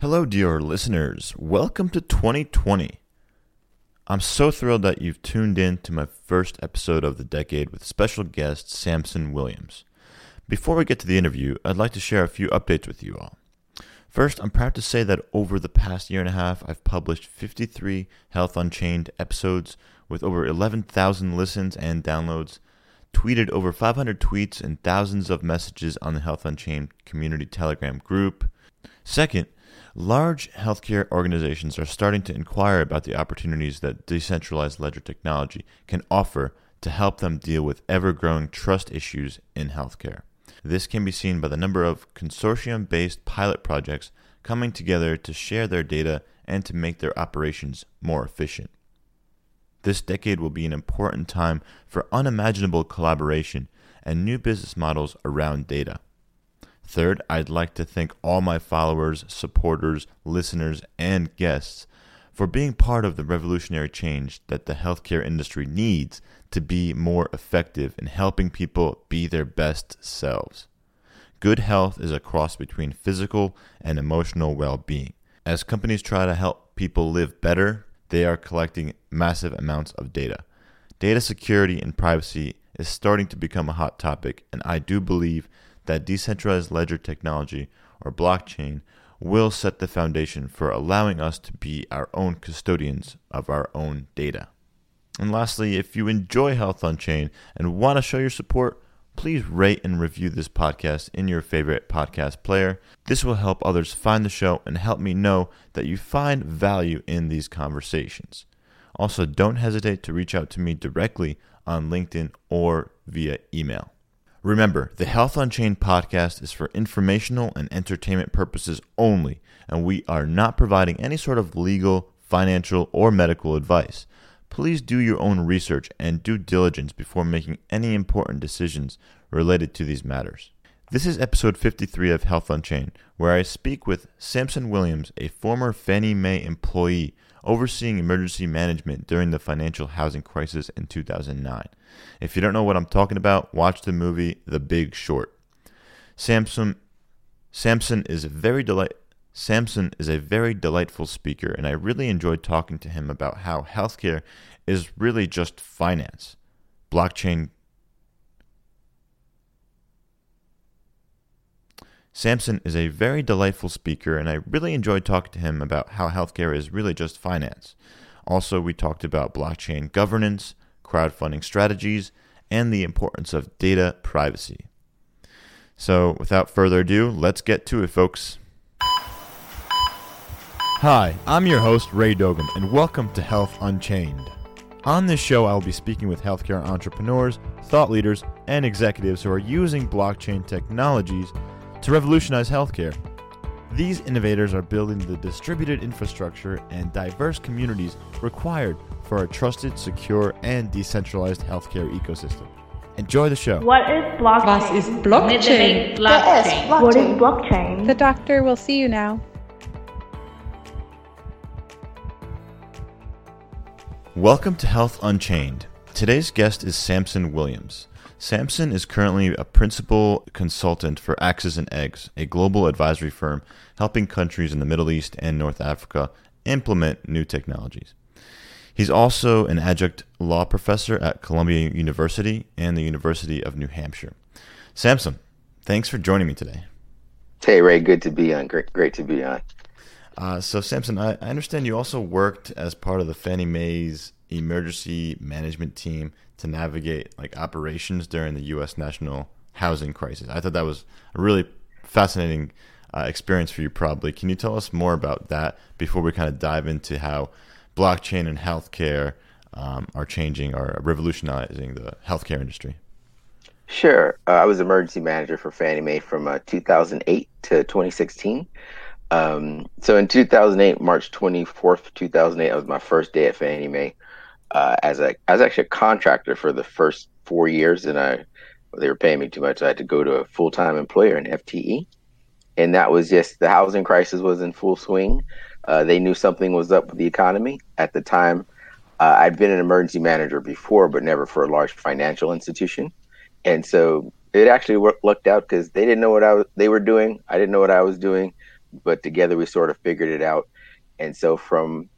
Hello, dear listeners. Welcome to 2020. I'm so thrilled that you've tuned in to my first episode of the decade with special guest Samson Williams. Before we get to the interview, I'd like to share a few updates with you all. First, I'm proud to say that over the past year and a half, I've published 53 Health Unchained episodes with over 11,000 listens and downloads, tweeted over 500 tweets and thousands of messages on the Health Unchained community Telegram group. Second, large healthcare organizations are starting to inquire about the opportunities that decentralized ledger technology can offer to help them deal with ever-growing trust issues in healthcare. This can be seen by the number of consortium-based pilot projects coming together to share their data and to make their operations more efficient. This decade will be an important time for unimaginable collaboration and new business models around data. Third, I'd like to thank all my followers, supporters, listeners, and guests for being part of the revolutionary change that the healthcare industry needs to be more effective in helping people be their best selves. Good health is a cross between physical and emotional well-being. As companies try to help people live better, they are collecting massive amounts of data. Data security and privacy is starting to become a hot topic, and I do believe that decentralized ledger technology, or blockchain, will set the foundation for allowing us to be our own custodians of our own data. And lastly, if you enjoy Health Unchained and want to show your support, please rate and review this podcast in your favorite podcast player. This will help others find the show and help me know that you find value in these conversations. Also, don't hesitate to reach out to me directly on LinkedIn or via email. Remember, the Health Unchained podcast is for informational and entertainment purposes only, and we are not providing any sort of legal, financial, or medical advice. Please do your own research and due diligence before making any important decisions related to these matters. This is episode 53 of Health Unchained, where I speak with Samson Williams, a former Fannie Mae employee overseeing emergency management during the financial housing crisis in 2009. If you don't know what I'm talking about, watch the movie The Big Short. Samson is a very delightful speaker, and I really enjoyed talking to him about how healthcare is really just finance. Also, we talked about blockchain governance, crowdfunding strategies, and the importance of data privacy. So, without further ado, let's get to it, folks. Hi, I'm your host, Ray Dogan, and welcome to Health Unchained. On this show, I'll be speaking with healthcare entrepreneurs, thought leaders, and executives who are using blockchain technologies to revolutionize healthcare. These innovators are building the distributed infrastructure and diverse communities required for a trusted, secure, and decentralized healthcare ecosystem. Enjoy the show. What is blockchain? What is blockchain? What is blockchain? The doctor will see you now. Welcome to Health Unchained. Today's guest is Samson Williams. Samson is currently a principal consultant for Axes and Eggs, a global advisory firm helping countries in the Middle East and North Africa implement new technologies. He's also an adjunct law professor at Columbia University and the University of New Hampshire. Samson, thanks for joining me today. Hey, Ray, good to be on. Great to be on. So, Samson, I understand you also worked as part of the Fannie Mae's emergency management team to navigate operations during the U.S. national housing crisis. I thought that was a really fascinating experience for you, probably. Can you tell us more about that before we kind of dive into how blockchain and healthcare are changing or revolutionizing the healthcare industry? Sure. I was emergency manager for Fannie Mae from 2008 to 2016. So in 2008, March 24th, 2008, that was my first day at Fannie Mae. I was actually a contractor for the first 4 years, and they were paying me too much. So I had to go to a full-time employer, an FTE, and that was just the housing crisis was in full swing. They knew something was up with the economy at the time. I'd been an emergency manager before, but never for a large financial institution, and so it actually worked out because they didn't know what they were doing. I didn't know what I was doing. but together we sort of figured it out. And so from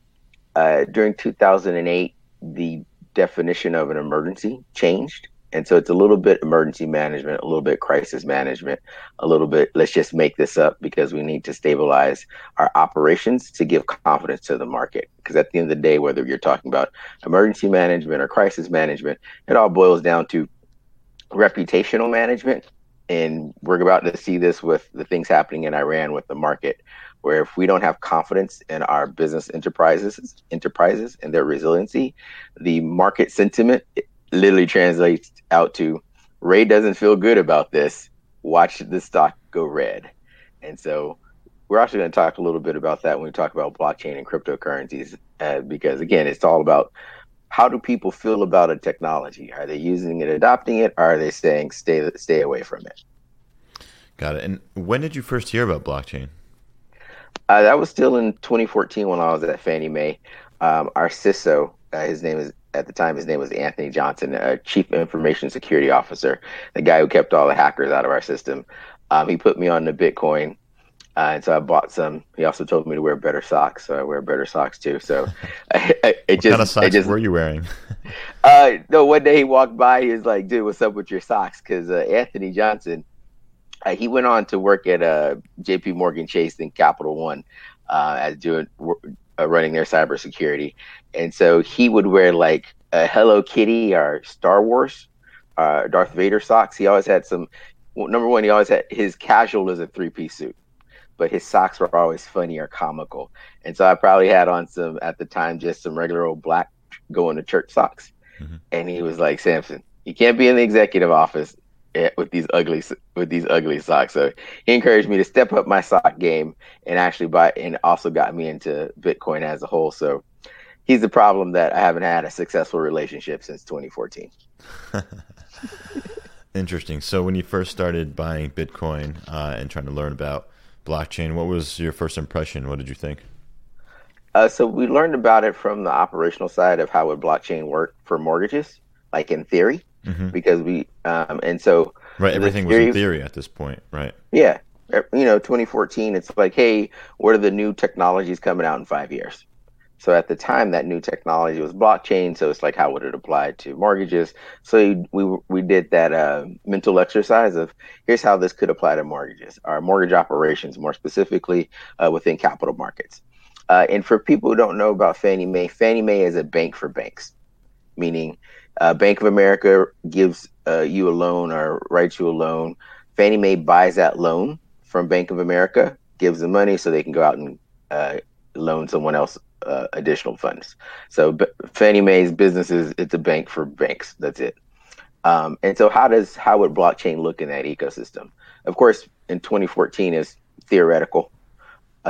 during 2008, the definition of an emergency changed. And so it's a little bit emergency management, a little bit crisis management, a little bit, let's just make this up because we need to stabilize our operations to give confidence to the market. Because at the end of the day, whether you're talking about emergency management or crisis management, it all boils down to reputational management. And we're about to see this with the things happening in Iran with the market, where if we don't have confidence in our business enterprises and their resiliency, the market sentiment literally translates out to, Ray doesn't feel good about this, watch the stock go red. And so we're actually going to talk a little bit about that when we talk about blockchain and cryptocurrencies, because again, it's all about how do people feel about a technology? Are they using it, adopting it, or are they saying stay away from it? Got it. And when did you first hear about blockchain? That was still in 2014 when I was at Fannie Mae. Our CISO, his name was Anthony Johnson, Chief Information Security Officer, the guy who kept all the hackers out of our system. He put me on the Bitcoin, and so I bought some. He also told me to wear better socks, so I wear better socks too. So What kind of socks were you wearing? No, one day he walked by, he was like, dude, what's up with your socks? Because Anthony Johnson, he went on to work at JPMorgan Chase and Capital One running their cybersecurity. And so he would wear like a Hello Kitty or Star Wars, Darth Vader socks. He always had his casual is a three-piece suit, but his socks were always funny or comical. And so I probably had on some, at the time, just some regular old black going to church socks. Mm-hmm. And he was like, Samson, you can't be in the executive office with these ugly socks. So he encouraged me to step up my sock game and actually also got me into Bitcoin as a whole. So he's the problem that I haven't had a successful relationship since 2014. Interesting. So when you first started buying Bitcoin and trying to learn about blockchain, what was your first impression? What did you think? So we learned about it from the operational side of how would blockchain work for mortgages, like in theory. Mm-hmm. Because we and so right, everything was in theory at this point, right? Yeah, 2014. It's like, hey, what are the new technologies coming out in 5 years? So at the time, that new technology was blockchain. So it's like, how would it apply to mortgages? So we did that mental exercise of here's how this could apply to mortgages, our mortgage operations, more specifically within capital markets. And for people who don't know about Fannie Mae is a bank for banks, meaning. Bank of America gives you a loan or writes you a loan. Fannie Mae buys that loan from Bank of America, gives them money so they can go out and loan someone else additional funds. So Fannie Mae's business is it's a bank for banks. That's it. And so how would blockchain look in that ecosystem? Of course, in 2014 is theoretical.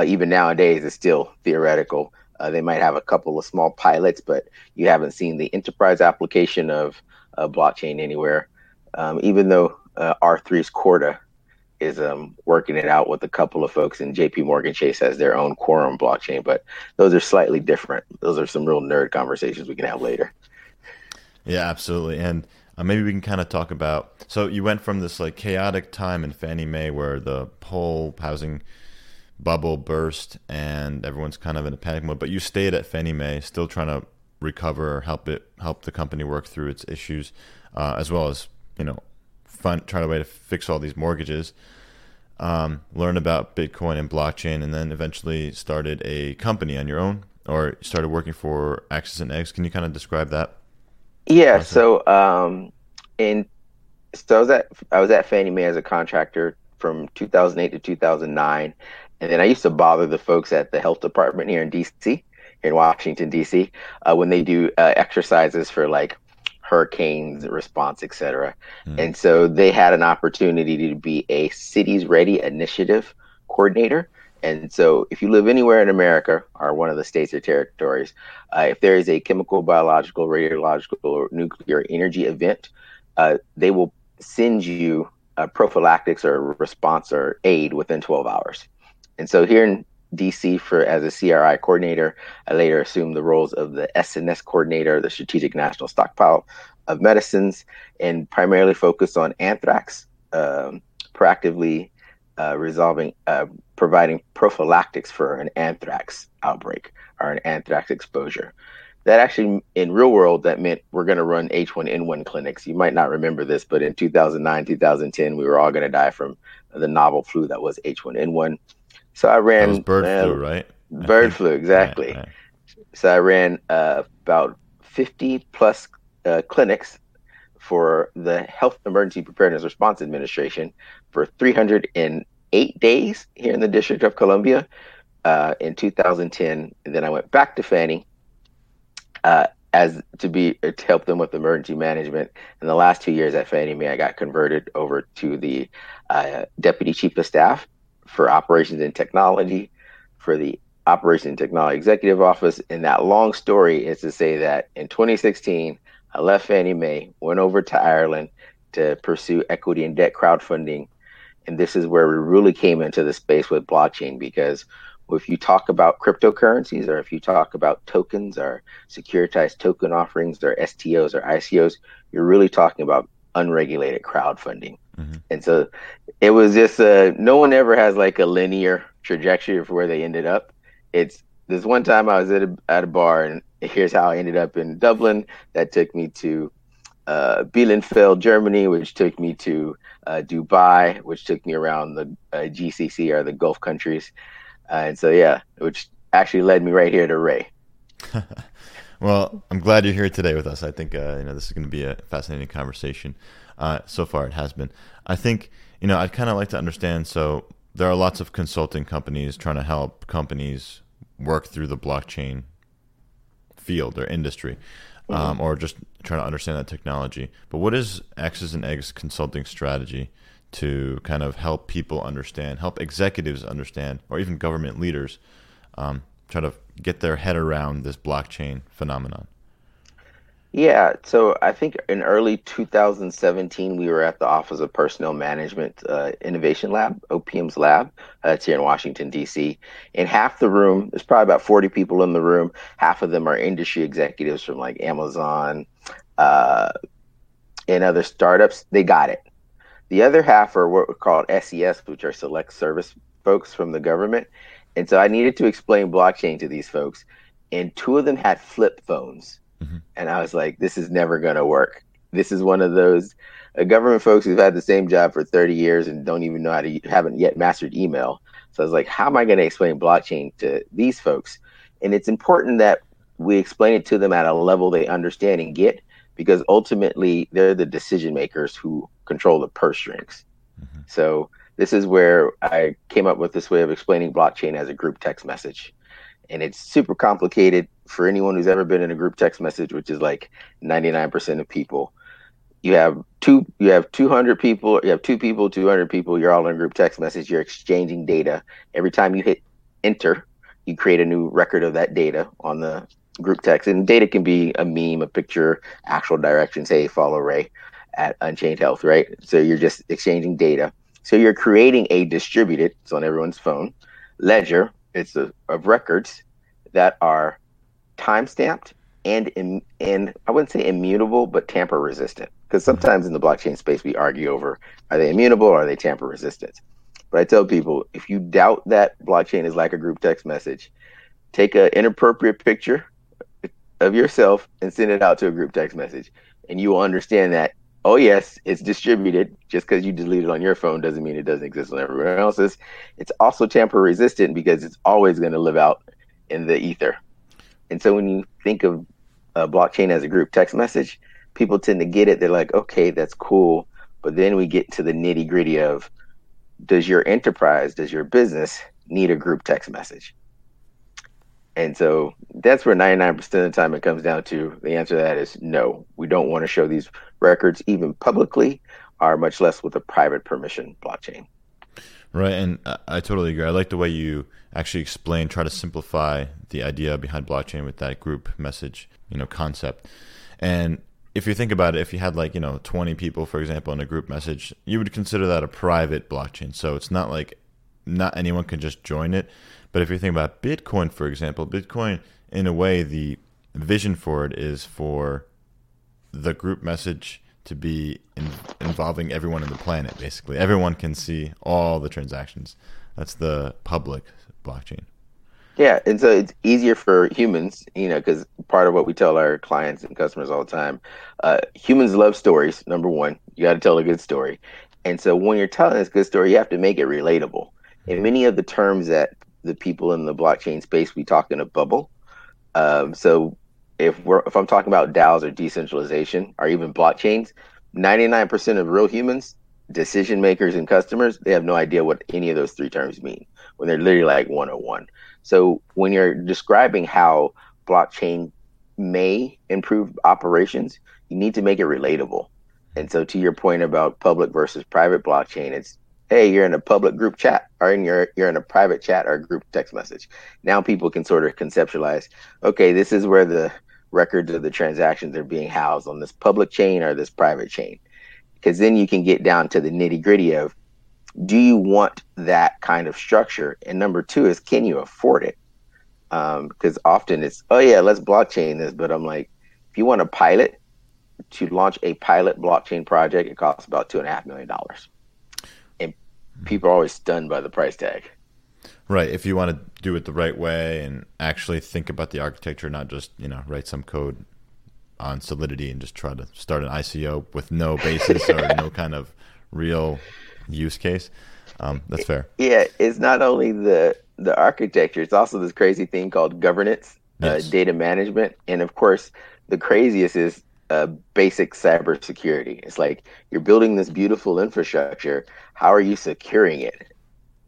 Even nowadays, it's still theoretical. They might have a couple of small pilots, but you haven't seen the enterprise application of blockchain anywhere, even though R3's Corda is working it out with a couple of folks, and JPMorgan Chase has their own Quorum blockchain, but those are slightly different. Those are some real nerd conversations we can have later. Yeah, absolutely. And maybe we can kind of talk about, so you went from this like chaotic time in Fannie Mae where the whole housing bubble burst and everyone's kind of in a panic mode, but you stayed at Fannie Mae still trying to recover or help the company work through its issues, as well as trying a way to fix all these mortgages, learn about Bitcoin and blockchain, and then eventually started a company on your own, or started working for Axes and Eggs. Can you kind of describe that? Yeah, process? So I was at Fannie Mae as a contractor from 2008 to 2009. And then I used to bother the folks at the health department here in D.C., in Washington, D.C., when they do exercises for like hurricanes, response, et cetera. Mm. And so they had an opportunity to be a Cities Ready initiative coordinator. And so if you live anywhere in America or one of the states or territories, if there is a chemical, biological, radiological, or nuclear energy event, they will send you prophylactics or response or aid within 12 hours. And so here in DC, as a CRI coordinator, I later assumed the roles of the SNS coordinator, the Strategic National Stockpile of Medicines, and primarily focused on anthrax, proactively providing prophylactics for an anthrax outbreak or an anthrax exposure. That actually, in real world, that meant we're going to run H1N1 clinics. You might not remember this, but in 2009, 2010, we were all going to die from the novel flu that was H1N1. So I ran... That was bird flu, right? Bird flu, exactly. Right. So I ran about 50-plus clinics for the Health Emergency Preparedness Response Administration for 308 days here in the District of Columbia in 2010. And then I went back to Fannie to help them with emergency management. In the last 2 years at Fannie Mae, I got converted over to the Deputy Chief of Staff for Operations and Technology for the Operations and Technology Executive Office. And that long story is to say that in 2016, I left Fannie Mae, went over to Ireland to pursue equity and debt crowdfunding. And this is where we really came into the space with blockchain, because if you talk about cryptocurrencies, or if you talk about tokens or securitized token offerings or STOs or ICOs, you're really talking about unregulated crowdfunding. Mm-hmm. And so it was just no one ever has like a linear trajectory of where they ended up. It's this one time I was at a bar, and here's how I ended up in Dublin. That took me to Bielefeld, Germany, which took me to Dubai, which took me around the GCC or the Gulf countries. And so, yeah, which actually led me right here to Ray. Well, I'm glad you're here today with us. I think, this is going to be a fascinating conversation. So far, it has been. I think, I'd kind of like to understand. So there are lots of consulting companies trying to help companies work through the blockchain field or industry, or just trying to understand that technology. But what is Axes and Eggs consulting strategy to kind of help people understand, help executives understand, or even government leaders try to get their head around this blockchain phenomenon? Yeah, so I think in early 2017, we were at the Office of Personnel Management Innovation Lab, OPM's lab. It's here in Washington, D.C. And half the room, there's probably about 40 people in the room, half of them are industry executives from like Amazon and other startups. They got it. The other half are what we call SES, which are select service folks from the government. And so I needed to explain blockchain to these folks. And two of them had flip phones. Mm-hmm. And I was like, this is never going to work. This is one of those government folks who've had the same job for 30 years and don't even know haven't yet mastered email. So I was like, how am I going to explain blockchain to these folks? And it's important that we explain it to them at a level they understand and get, because ultimately they're the decision makers who control the purse strings. Mm-hmm. So this is where I came up with this way of explaining blockchain as a group text message. And it's super complicated for anyone who's ever been in a group text message, which is like 99% of people. You have two people, 200 people, you're all in a group text message, you're exchanging data. Every time you hit enter, you create a new record of that data on the group text. And data can be a meme, a picture, actual directions, hey, follow Ray at Unchained Health, right? So you're just exchanging data. So you're creating a distributed, it's on everyone's phone, ledger, it's of records that are time-stamped and I wouldn't say immutable, but tamper-resistant. Because sometimes in the blockchain space, we argue over, are they immutable or are they tamper-resistant? But I tell people, if you doubt that blockchain is like a group text message, take an inappropriate picture of yourself and send it out to a group text message. And you will understand that, oh, yes, it's distributed. Just because you delete it on your phone doesn't mean it doesn't exist on everyone else's. It's also tamper resistant because it's always going to live out in the ether. And so when you think of blockchain as a group text message, people tend to get it. They're like, okay, that's cool. But then we get to the nitty gritty of, does your enterprise, does your business need a group text message? And so that's where 99% of the time it comes down to, the answer to that is no. We don't want to show these records even publicly, or much less with a private permission blockchain. Right, and I totally agree. I like the way you actually explain, try to simplify the idea behind blockchain with that group message, concept. And if you think about it, if you had 20 people, for example, in a group message, you would consider that a private blockchain. So it's not like not anyone can just join it. But if you think about Bitcoin, for example, Bitcoin, in a way, the vision for it is for the group message to be involving everyone on the planet, basically. Everyone can see all the transactions. That's the public blockchain. Yeah, and so it's easier for humans, you know, because part of what we tell our clients and customers all the time, humans love stories, number one. You got to tell a good story. And so when you're telling this good story, you have to make it relatable. And many of the terms that the people in the blockchain space, we talk in a bubble. So if I'm talking about DAOs or decentralization or even blockchains, 99% of real humans, decision makers and customers, they have no idea what any of those three terms mean when they're literally like 101. So when you're describing how blockchain may improve operations, you need to make it relatable. And so to your point about public versus private blockchain, it's, hey, you're in a public group chat or you're in a private chat or group text message. Now people can sort of conceptualize, okay, this is where the records of the transactions are being housed on this public chain or this private chain. Because then you can get down to the nitty gritty of, do you want that kind of structure? And number two is, can you afford it? Because often it's, oh yeah, let's blockchain this. But I'm like, if you want a pilot, to launch a pilot blockchain project, it costs about $2.5 million. And people are always stunned by the price tag. Right. If you want to do it the right way and actually think about the architecture, not just, you know, write some code on Solidity and just try to start an ICO with no basis or no kind of real use case. That's fair. Yeah, it's not only the architecture, it's also this crazy thing called governance, yes, data management, and of course the craziest is basic cybersecurity. It's like, you're building this beautiful infrastructure, how are you securing it?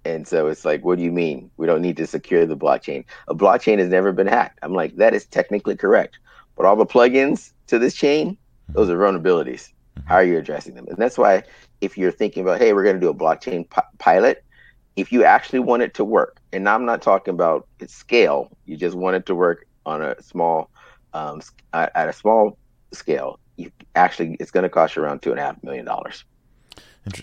And so it's like, what do you mean we don't need to secure the blockchain? A blockchain has never been hacked. I'm like, that is technically correct, but all the plugins to this chain, those are vulnerabilities. How are you addressing them? And that's why if you're thinking about, hey, we're going to do a blockchain pilot, if you actually want it to work, and I'm not talking about its scale, you just want it to work on a small, at a small scale, you actually, it's going to cost you around $2.5 million.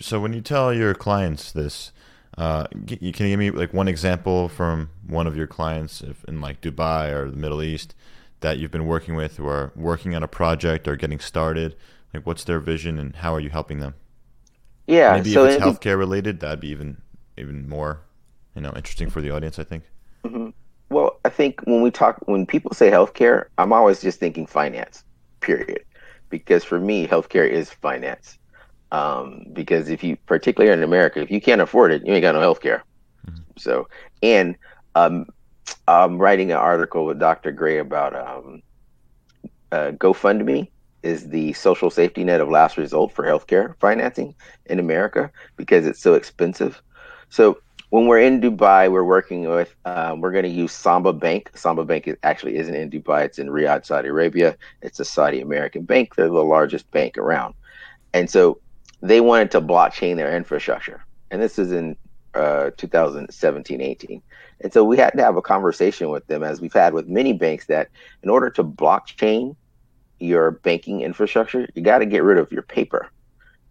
So when you tell your clients this, you can give me like one example from one of your clients in like Dubai or the Middle East that you've been working with, who are working on a project or getting started. Like, what's their vision and how are you helping them? Yeah, maybe so if it's healthcare related, that'd be even more, you know, interesting for the audience, I think. Mm-hmm. Well, I think when people say healthcare, I'm always just thinking finance, period, because for me, healthcare is finance. Because if you, particularly in America, if you can't afford it, you ain't got no healthcare. Mm-hmm. So, and I'm writing an article with Dr. Gray about GoFundMe is the social safety net of last resort for healthcare financing in America because it's so expensive. So when we're in Dubai, we're working with, we're going to use Samba Bank. Samba Bank actually isn't in Dubai. It's in Riyadh, Saudi Arabia. It's a Saudi American bank. They're the largest bank around. And so they wanted to blockchain their infrastructure. And this is in 2017, 18. And so we had to have a conversation with them, as we've had with many banks, that in order to blockchain your banking infrastructure, you got to get rid of your paper.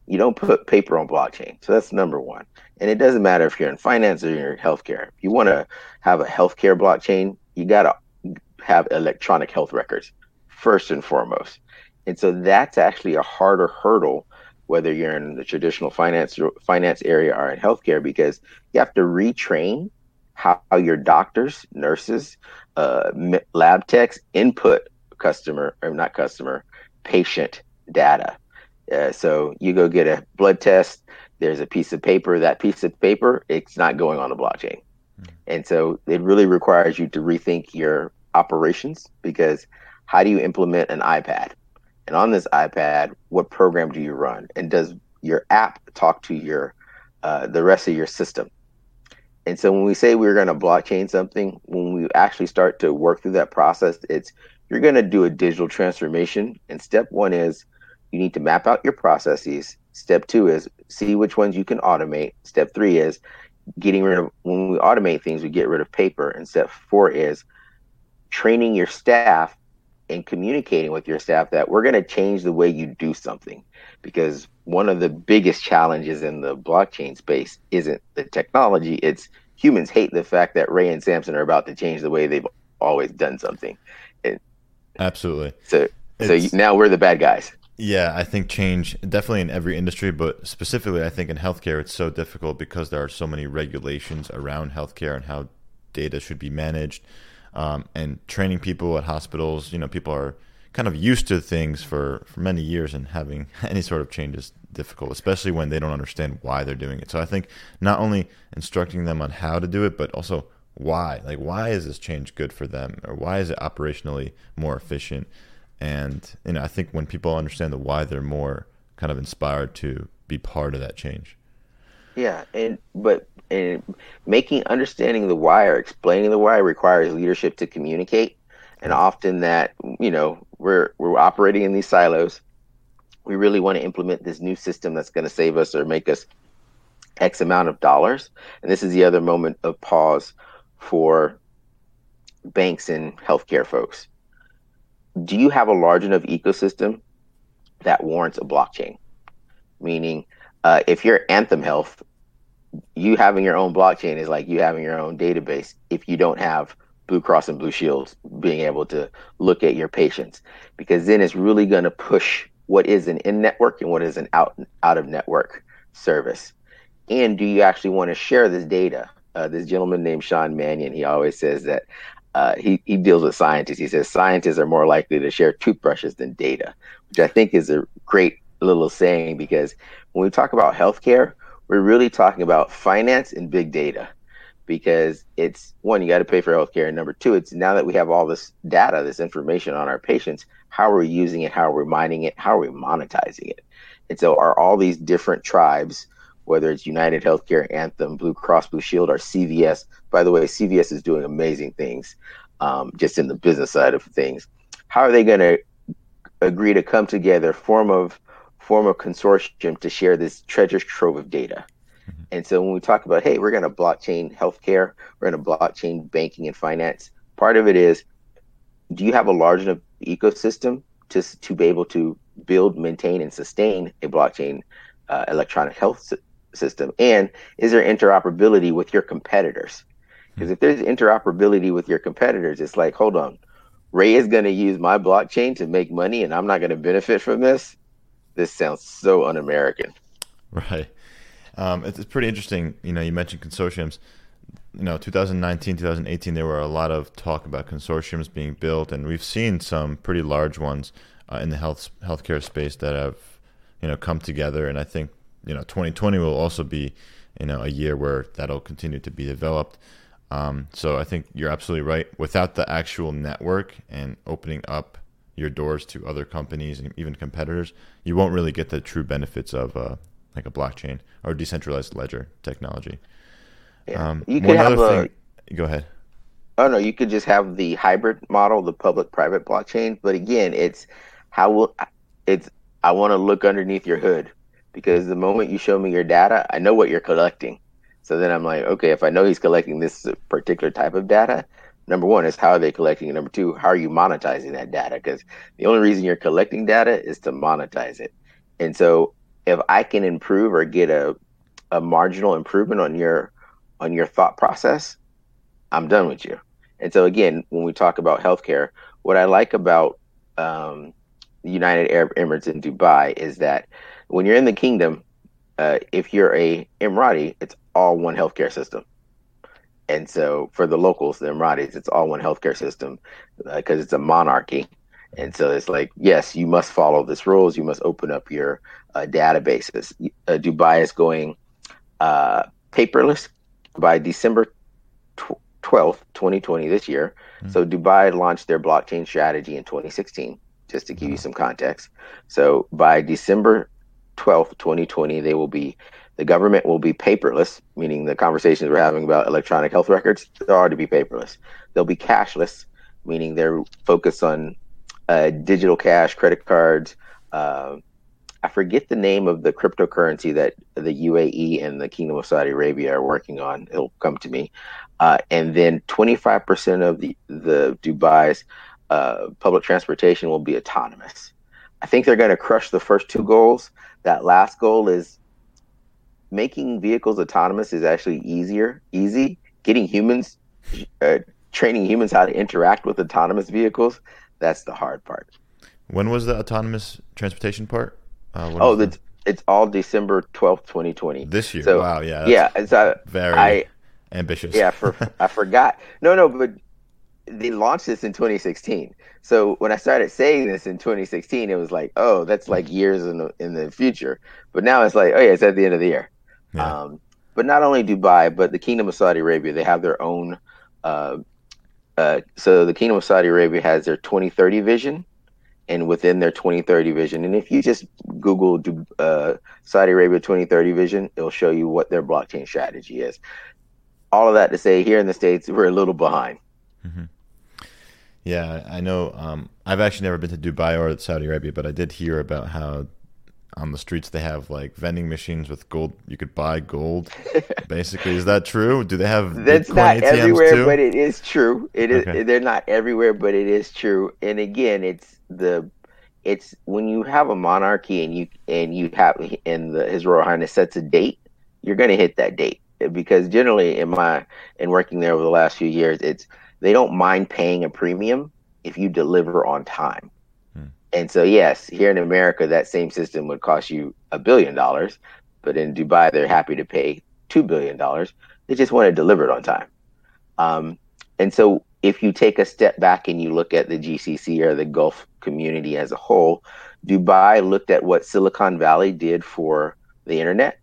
You don't put paper on blockchain. So that's number one. And it doesn't matter if you're in finance or you're in healthcare. If you want to have a healthcare blockchain, you got to have electronic health records first and foremost. And so that's actually a harder hurdle, whether you're in the traditional finance area or in healthcare, because you have to retrain how your doctors, nurses, lab techs input patient data. So you go get a blood test, there's a piece of paper, it's not going on the blockchain. Mm-hmm. And so it really requires you to rethink your operations, because how do you implement an iPad? And on this iPad, what program do you run? And does your app talk to your the rest of your system? And so when we say we're going to blockchain something, when we actually start to work through that process, it's, you're going to do a digital transformation. And step one is, you need to map out your processes. Step two is, see which ones you can automate. Step three is, getting rid of, when we automate things, we get rid of paper. And step four is training your staff and communicating with your staff that we're going to change the way you do something. Because one of the biggest challenges in the blockchain space isn't the technology. It's humans hate the fact that Ray and Samson are about to change the way they've always done something. Absolutely. So now we're the bad guys. Yeah, I think change definitely in every industry, but specifically I think in healthcare it's so difficult because there are so many regulations around healthcare and how data should be managed, and training people at hospitals. You know, people are kind of used to things for many years, and having any sort of change is difficult, especially when they don't understand why they're doing it. So I think not only instructing them on how to do it, but also why. Like, why is this change good for them, or why is it operationally more efficient? And, you know, I think when people understand the why, they're more kind of inspired to be part of that change. Yeah. And making, understanding the why or explaining the why requires leadership to communicate. And often that, you know, we're operating in these silos. We really want to implement this new system that's going to save us or make us X amount of dollars. And this is the other moment of pause for banks and healthcare folks. Do you have a large enough ecosystem that warrants a blockchain? Meaning, if you're Anthem Health, you having your own blockchain is like you having your own database if you don't have Blue Cross and Blue Shield being able to look at your patients, because then it's really going to push what is an in-network and what is an out-of-network service. And do you actually want to share this data? This gentleman named Sean Mannion, he always says that he deals with scientists. He says scientists are more likely to share toothbrushes than data, which I think is a great little saying, because when we talk about healthcare, we're really talking about finance and big data, because it's one, you got to pay for healthcare, and number two, it's now that we have all this data, this information on our patients, how are we using it? How are we mining it? How are we monetizing it? And so are all these different tribes, whether it's United Healthcare, Anthem, Blue Cross, Blue Shield, or CVS. By the way, CVS is doing amazing things, just in the business side of things. How are they going to agree to come together, form a consortium to share this treasure trove of data? Mm-hmm. And so when we talk about, hey, we're going to blockchain healthcare, we're going to blockchain banking and finance, part of it is, do you have a large enough ecosystem to be able to build, maintain, and sustain a blockchain electronic health system? And is there interoperability with your competitors? Because if there's interoperability with your competitors, it's like, hold on, Ray is going to use my blockchain to make money and I'm not going to benefit from this. This sounds so un-American. Right. It's pretty interesting. You know, you mentioned consortiums. You know, 2019, 2018, there were a lot of talk about consortiums being built, and we've seen some pretty large ones in the healthcare space that have, you know, come together. And I think, you know, 2020 will also be, you know, a year where that'll continue to be developed. So I think you're absolutely right. Without the actual network and opening up your doors to other companies and even competitors, you won't really get the true benefits of like a blockchain or decentralized ledger technology. Yeah. You could have go ahead. Oh no, you could just have the hybrid model, the public-private blockchain. But again, I want to look underneath your hood. Because the moment you show me your data, I know what you're collecting. So then I'm like, okay, if I know he's collecting this particular type of data, number one is how are they collecting it? Number two, how are you monetizing that data? Because the only reason you're collecting data is to monetize it. And so if I can improve or get a marginal improvement on your thought process, I'm done with you. And so again, when we talk about healthcare, what I like about United Arab Emirates in Dubai is that when you're in the kingdom, if you're a Emirati, it's all one healthcare system. And so for the locals, the Emiratis, it's all one healthcare system because it's a monarchy. And so it's like, yes, you must follow these rules. You must open up your databases. Dubai is going paperless by December 12th, 2020, this year. Mm-hmm. So Dubai launched their blockchain strategy in 2016, just to give you some context. So by December 12th, 2020, the government will be paperless, meaning the conversations we're having about electronic health records are to be paperless. They'll be cashless, meaning they're focused on digital cash, credit cards. I forget the name of the cryptocurrency that the UAE and the Kingdom of Saudi Arabia are working on. It'll come to me. And then 25% of the Dubai's public transportation will be autonomous. I think they're going to crush the first two goals. That last goal is making vehicles autonomous is actually easy. Getting humans, training humans how to interact with autonomous vehicles, that's the hard part. When was the autonomous transportation part? It's all December 12th, 2020. This year. So, wow. Yeah. Very ambitious. Yeah. I forgot. No, but they launched this in 2016. So when I started saying this in 2016, it was like, oh, that's like years in the future. But now it's like, oh yeah, it's at the end of the year. Yeah. But not only Dubai, but the Kingdom of Saudi Arabia, they have their own. So the Kingdom of Saudi Arabia has their 2030 vision. And within their 2030 vision, and if you just Google Saudi Arabia 2030 vision, it'll show you what their blockchain strategy is. All of that to say, here in the States, we're a little behind. Mm-hmm. Yeah, I know. I've actually never been to Dubai or Saudi Arabia, but I did hear about how on the streets they have like vending machines with gold. You could buy gold. Basically, is that true? Do they have Bitcoin not ATMs everywhere, too? But it is true. It is. They're not everywhere, but it is true. And again, it's when you have a monarchy and His Royal Highness sets a date, you're going to hit that date, because generally in working there over the last few years, they don't mind paying a premium if you deliver on time. Hmm. And so yes, here in America, that same system would cost you $1 billion, but in Dubai, they're happy to pay $2 billion. They just want it delivered on time. And so if you take a step back and you look at the GCC or the Gulf community as a whole, Dubai looked at what Silicon Valley did for the internet.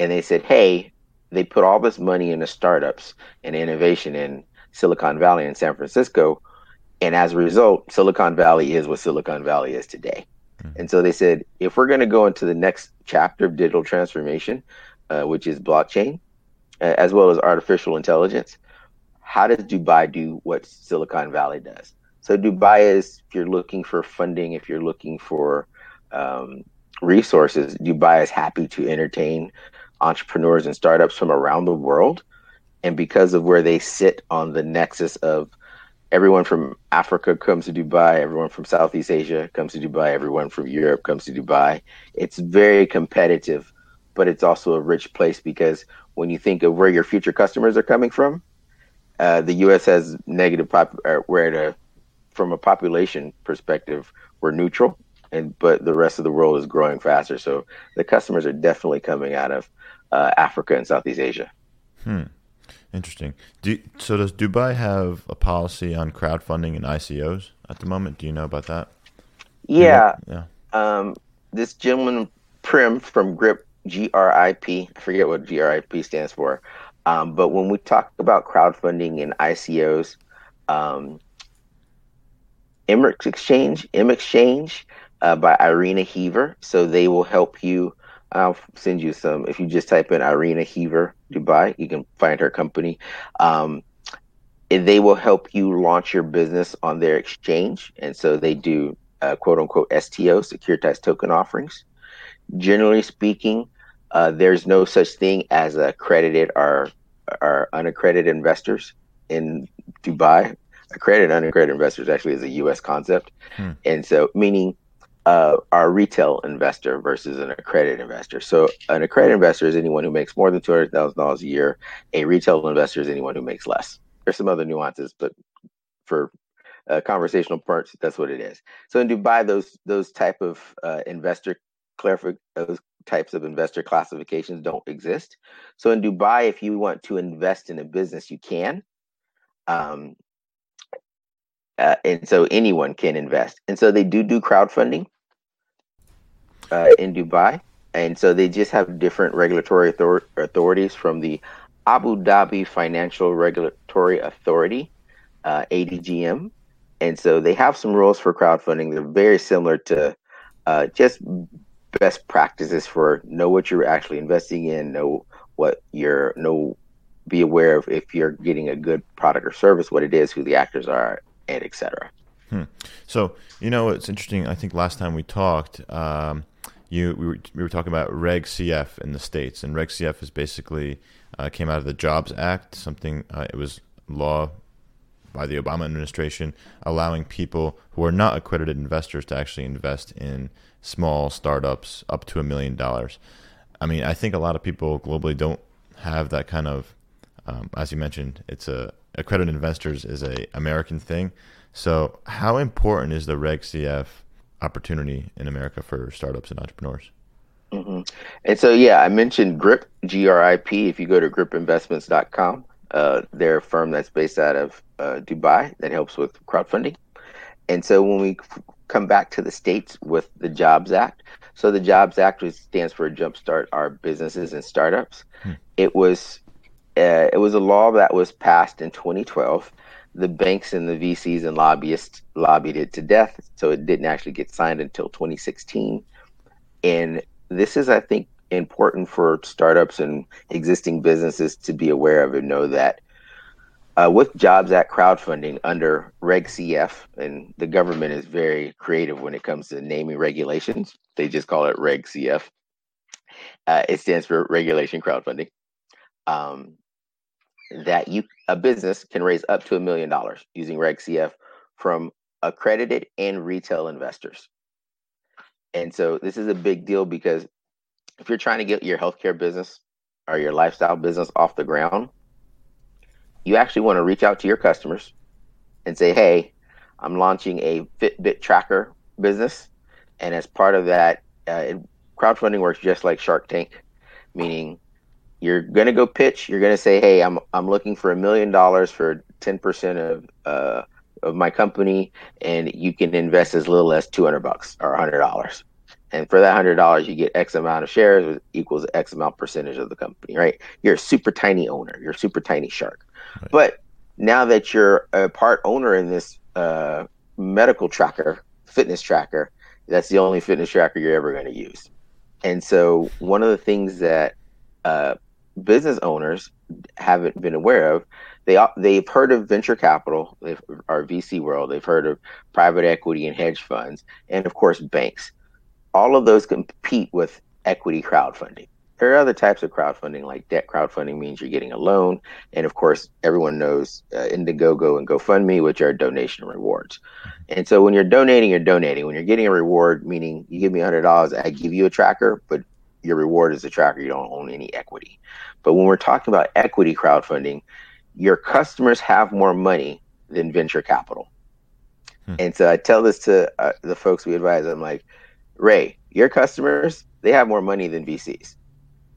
And they said, hey, they put all this money into startups and innovation in Silicon Valley and San Francisco. And as a result, Silicon Valley is what Silicon Valley is today. Mm-hmm. And so they said, if we're going to go into the next chapter of digital transformation, which is blockchain, as well as artificial intelligence, how does Dubai do what Silicon Valley does? So Dubai is, if you're looking for funding, if you're looking for resources, Dubai is happy to entertain entrepreneurs and startups from around the world. And because of where they sit on the nexus of everyone from Africa comes to Dubai, everyone from Southeast Asia comes to Dubai, everyone from Europe comes to Dubai, it's very competitive, but it's also a rich place, because when you think of where your future customers are coming from, the U.S. has negative from a population perspective, we're neutral, but the rest of the world is growing faster. So the customers are definitely coming out of Africa and Southeast Asia. Interesting. So does Dubai have a policy on crowdfunding and ICOs at the moment? Do you know about that? Yeah. This gentleman, Prim from GRIP, G-R-I-P, I forget what GRIP stands for. But when we talk about crowdfunding and ICOs, M Exchange by Irina Heaver. So they will help you. I'll send you some. If you just type in Irina Heaver Dubai, you can find her company. They will help you launch your business on their exchange. And so they do quote unquote STO, securitized token offerings. Generally speaking, there's no such thing as accredited or unaccredited investors in Dubai. Accredited, unaccredited investors actually is a U.S. concept. And so meaning our retail investor versus an accredited investor. So an accredited investor is anyone who makes more than $200,000 a year. A retail investor is anyone who makes less. There's some other nuances, but for conversational parts, that's what it is. So in Dubai, those type of types of investor classifications don't exist. So in Dubai, if you want to invest in a business, you can. And so anyone can invest. And so they do crowdfunding in Dubai. And so they just have different regulatory authorities, from the Abu Dhabi Financial Regulatory Authority, ADGM. And so they have some rules for crowdfunding. They're very similar to just best practices for know what you're actually investing in, be aware of if you're getting a good product or service, what it is, who the actors are, and et cetera. So, it's interesting. I think last time we talked, we were talking about Reg CF in the States, and Reg CF is basically came out of the Jobs Act, something it was law by the Obama administration, allowing people who are not accredited investors to actually invest in small startups up to $1 million. I mean, I think a lot of people globally don't have that kind of, as you mentioned, it's a accredited investors is an American thing. So how important is the Reg CF opportunity in America for startups and entrepreneurs? Mm-hmm. And so, yeah, I mentioned GRIP, G-R-I-P. If you go to gripinvestments.com, they're a firm that's based out of Dubai that helps with crowdfunding. And so when we come back to the States with the Jobs Act, so the Jobs Act stands for Jumpstart Our Businesses and Startups. Hmm. It was a law that was passed in 2012. The banks and the VCs and lobbyists lobbied it to death, so it didn't actually get signed until 2016. And this is, I think, important for startups and existing businesses to be aware of and know that with Jobs Act crowdfunding under Reg CF, and the government is very creative when it comes to naming regulations. They just call it Reg CF. It stands for Regulation Crowdfunding. That a business can raise up to $1 million using Reg CF from accredited and retail investors. And so this is a big deal because if you're trying to get your healthcare business or your lifestyle business off the ground, you actually want to reach out to your customers and say, hey, I'm launching a Fitbit tracker business. And as part of that, crowdfunding works just like Shark Tank, meaning you're going to go pitch. You're going to say, hey, I'm looking for $1 million for 10% of my company. And you can invest as little as $200 or $100. And for that $100, you get X amount of shares, which equals X amount percentage of the company, right? You're a super tiny owner. You're a super tiny shark. Right. But now that you're a part owner in this medical tracker, fitness tracker, that's the only fitness tracker you're ever going to use. And so one of the things that business owners haven't been aware of, they've heard of venture capital, or VC world, they've heard of private equity and hedge funds, and of course banks. All of those compete with equity crowdfunding. There are other types of crowdfunding, like debt crowdfunding means you're getting a loan. And of course, everyone knows Indiegogo and GoFundMe, which are donation rewards. And so when you're donating, you're donating. When you're getting a reward, meaning you give me $100, I give you a tracker, but your reward is a tracker. You don't own any equity. But when we're talking about equity crowdfunding, your customers have more money than venture capital. Hmm. And so I tell this to the folks we advise. I'm like, Ray, your customers, they have more money than VCs.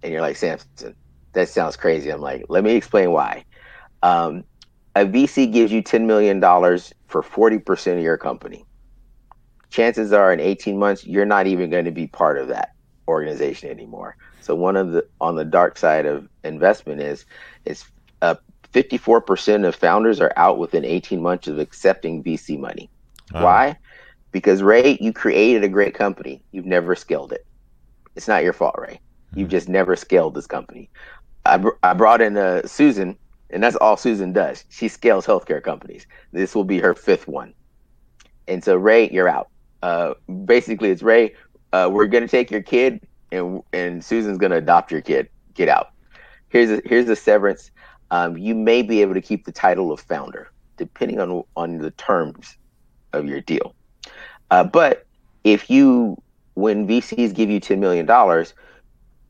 And you're like, Samson, that sounds crazy. I'm like, let me explain why. A VC gives you $10 million for 40% of your company. Chances are in 18 months, you're not even going to be part of that organization anymore. So on the dark side of investment is 54% of founders are out within 18 months of accepting VC money. Uh-huh. Why? Because, Ray, you created a great company. You've never scaled it. It's not your fault, Ray. You've just never scaled this company. I brought in Susan, and that's all Susan does. She scales healthcare companies. This will be her fifth one. And so, Ray, you're out. Basically, it's, Ray, we're going to take your kid, and Susan's going to adopt your kid. Get out. Here's the severance. You may be able to keep the title of founder, depending on the terms of your deal. But when VCs give you $10 million,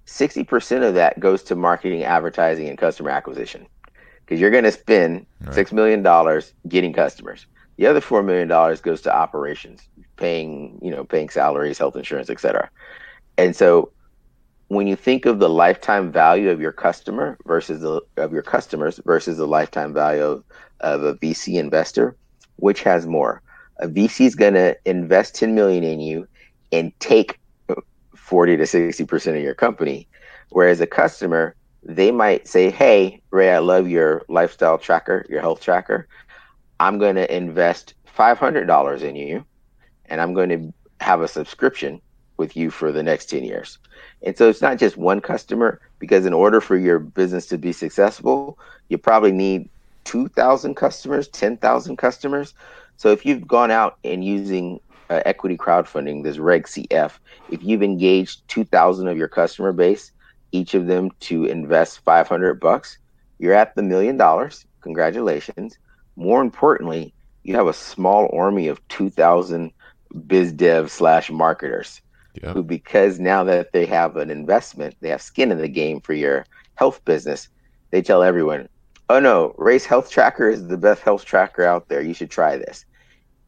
60% of that goes to marketing, advertising, and customer acquisition, because you're going to spend $6 million getting customers. The other $4 million goes to operations, paying salaries, health insurance, et cetera. And so when you think of the lifetime value of your customer of your customers versus the lifetime value of a VC investor, which has more? A VC is going to invest $10 million in you and take 40 to 60% of your company. Whereas a customer, they might say, hey, Ray, I love your lifestyle tracker, your health tracker. I'm going to invest $500 in you, and I'm going to have a subscription with you for the next 10 years. And so it's not just one customer, because in order for your business to be successful, you probably need 2,000 customers, 10,000 customers. So if you've gone out and using equity crowdfunding, this Reg CF, if you've engaged 2,000 of your customer base, each of them to invest $500, you're at the $1 million. Congratulations. More importantly, you have a small army of 2,000 biz dev / marketers who, because now that they have an investment, they have skin in the game for your health business, they tell everyone, oh no, Race Health Tracker is the best health tracker out there. You should try this.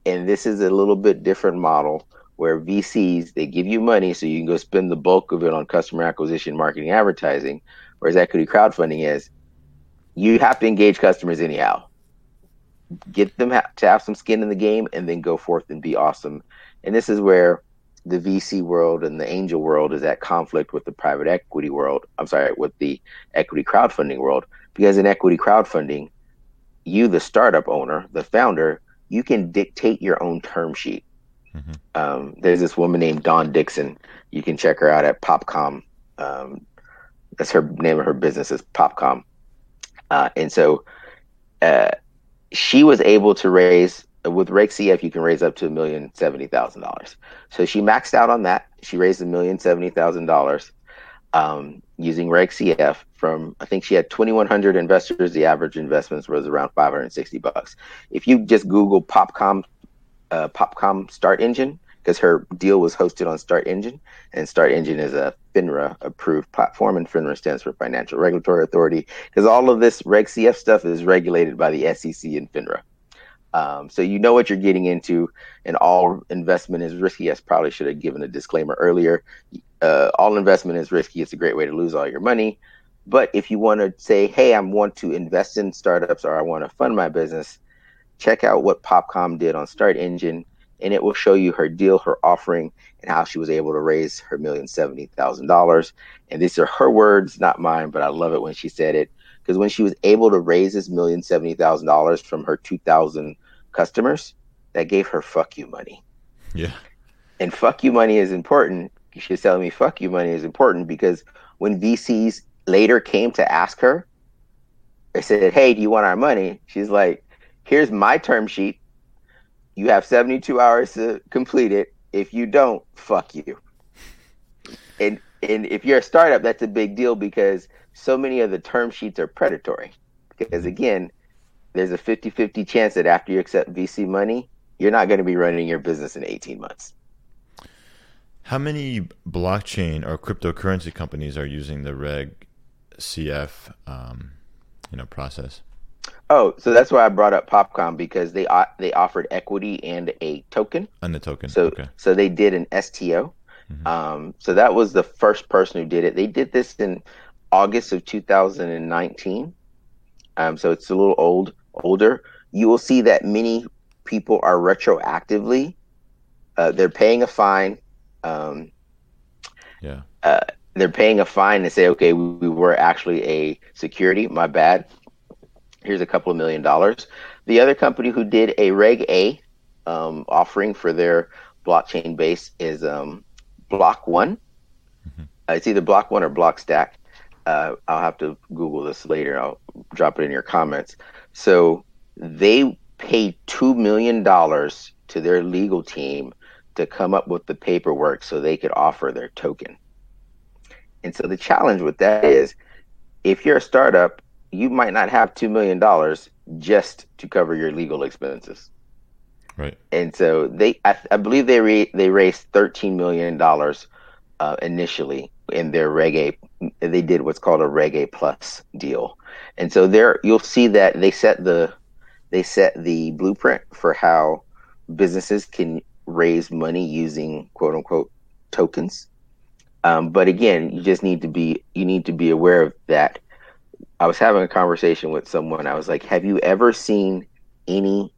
And this is a little bit different model where VCs, they give you money so you can go spend the bulk of it on customer acquisition, marketing, advertising, whereas equity crowdfunding is you have to engage customers anyhow. Get them to have some skin in the game and then go forth and be awesome. And this is where the VC world and the angel world is at conflict with the private equity world. I'm sorry, with the equity crowdfunding world, because in equity crowdfunding, you, the startup owner, the founder, you can dictate your own term sheet. Mm-hmm. There's this woman named Dawn Dixon. You can check her out at Popcom. That's her name of her business is Popcom. And so she was able to raise, with Reg CF, you can raise up to $1,070,000. So she maxed out on that. She raised $1,070,000 using Reg CF from, I think she had 2,100 investors. The average investments was around $560. If you just Google Popcom StartEngine, because her deal was hosted on StartEngine, and StartEngine is a FINRA approved platform, and FINRA stands for Financial Regulatory Authority, because all of this Reg CF stuff is regulated by the SEC and FINRA. So you know what you're getting into, and all investment is risky. I probably should have given a disclaimer earlier. All investment is risky. It's a great way to lose all your money. But if you want to say, hey, I want to invest in startups or I want to fund my business, check out what Popcom did on StartEngine, and it will show you her deal, her offering, and how she was able to raise her $1,070,000. And these are her words, not mine, but I love it when she said it. Because when she was able to raise this $1,070,000 from her 2,000 customers, that gave her fuck you money. Yeah. And fuck you money is important. She's telling me fuck you money is important because when VCs later came to ask her, they said, hey, do you want our money? She's like, here's my term sheet. You have 72 hours to complete it. If you don't, fuck you. And if you're a startup, that's a big deal because so many of the term sheets are predatory. Because again, there's a 50-50 chance that after you accept VC money, you're not going to be running your business in 18 months. How many blockchain or cryptocurrency companies are using the Reg CF, process? Oh, so that's why I brought up Popcom, because they offered equity and a token. And the token. So okay. So they did an STO. Mm-hmm. So that was the first person who did it. They did this in August of 2019. So it's a little older. You will see that many people are retroactively. They're paying a fine. They're paying a fine and say, okay, we were actually a security. My bad. Here's a couple of $1,000,000. The other company who did a Reg A offering for their blockchain base is Block One. Mm-hmm. It's either Block One or Block Stack. I'll have to Google this later. I'll drop it in your comments. So they paid $2 million to their legal team to come up with the paperwork so they could offer their token. And so the challenge with that is if you're a startup, you might not have $2 million just to cover your legal expenses. Right. And so I believe they raised $13 million initially in their Reg A. They did what's called a Reg A Plus deal. And so there you'll see that they set the blueprint for how businesses can raise money using quote unquote tokens. But again, you need to be aware of that. I was having a conversation with someone. I was like, have you ever seen any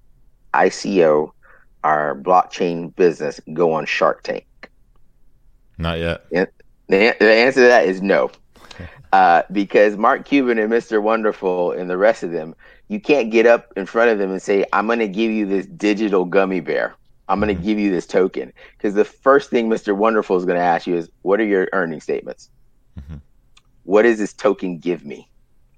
ICO, our blockchain business, go on Shark Tank? Not yet. And the answer to that is no. Because Mark Cuban and Mr. Wonderful and the rest of them, you can't get up in front of them and say, I'm going to give you this digital gummy bear. I'm going to give you this token. Because the first thing Mr. Wonderful is going to ask you is, what are your earnings statements? Mm-hmm. What does this token give me?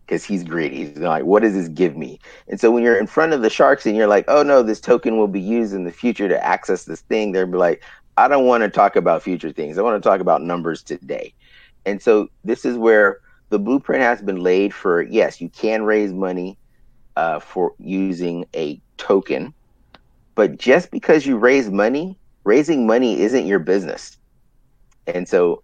Because he's greedy. He's like, what does this give me? And so when you're in front of the sharks and you're like, oh no, this token will be used in the future to access this thing, they'll be like, I don't want to talk about future things. I want to talk about numbers today. And so this is where the blueprint has been laid for, yes, you can raise money for using a token, but just because you raise money, raising money isn't your business. And so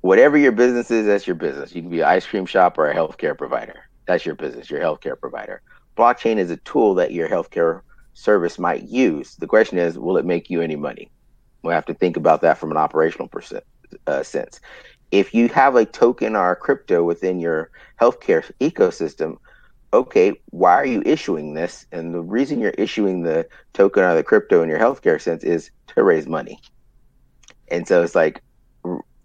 whatever your business is, that's your business. You can be an ice cream shop or a healthcare provider. That's your business, your healthcare provider. Blockchain is a tool that your healthcare service might use. The question is, will it make you any money? We'll have to think about that from an operational sense. If you have a token or a crypto within your healthcare ecosystem, okay, why are you issuing this? And the reason you're issuing the token or the crypto in your healthcare sense is to raise money. And so it's like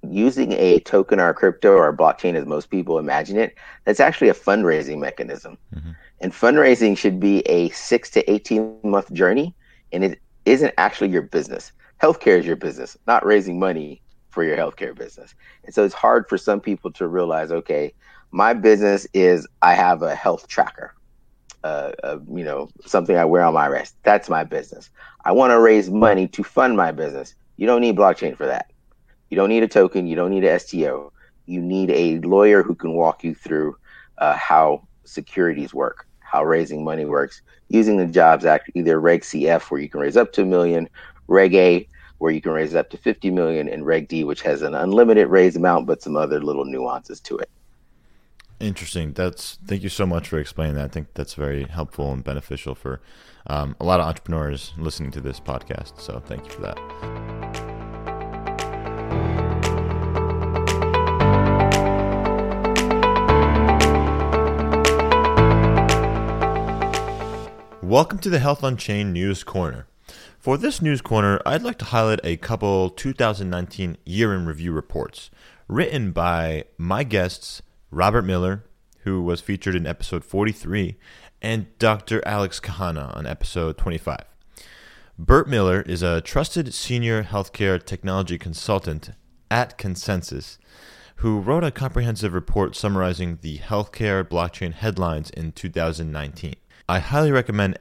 using a token or a crypto or a blockchain, as most people imagine it, that's actually a fundraising mechanism. Mm-hmm. And fundraising should be a 6 to 18 month journey, and it isn't actually your business. Healthcare is your business, not raising money for your healthcare business. And so it's hard for some people to realize, okay, my business is I have a health tracker, something I wear on my wrist. That's my business. I want to raise money to fund my business. You don't need blockchain for that. You don't need a token. You don't need an STO. You need a lawyer who can walk you through how securities work, how raising money works, using the Jobs Act, either Reg CF, where you can raise up to $1 million, Reg A, where you can raise up to $50 million, and Reg D, which has an unlimited raise amount, but some other little nuances to it. Interesting. Thank you so much for explaining that. I think that's very helpful and beneficial for a lot of entrepreneurs listening to this podcast. So thank you for that. Welcome to the Health Unchained News Corner. For this News Corner, I'd like to highlight a couple 2019 year-in review reports written by my guests, Robert Miller, who was featured in episode 43, and Dr. Alex Kahana on episode 25. Bert Miller is a trusted senior healthcare technology consultant at Consensus, who wrote a comprehensive report summarizing the healthcare blockchain headlines in 2019. I highly recommend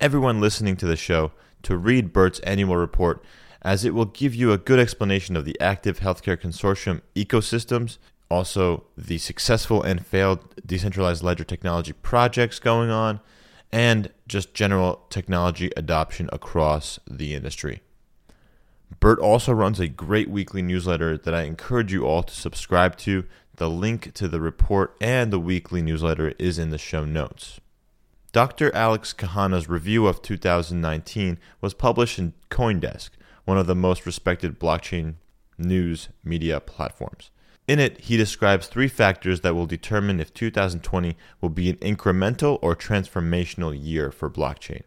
everyone listening to the show to read Bert's annual report, as it will give you a good explanation of the active healthcare consortium ecosystems, also the successful and failed decentralized ledger technology projects going on, and just general technology adoption across the industry. Bert also runs a great weekly newsletter that I encourage you all to subscribe to. The link to the report and the weekly newsletter is in the show notes. Dr. Alex Kahana's review of 2019 was published in CoinDesk, one of the most respected blockchain news media platforms. In it, he describes three factors that will determine if 2020 will be an incremental or transformational year for blockchain.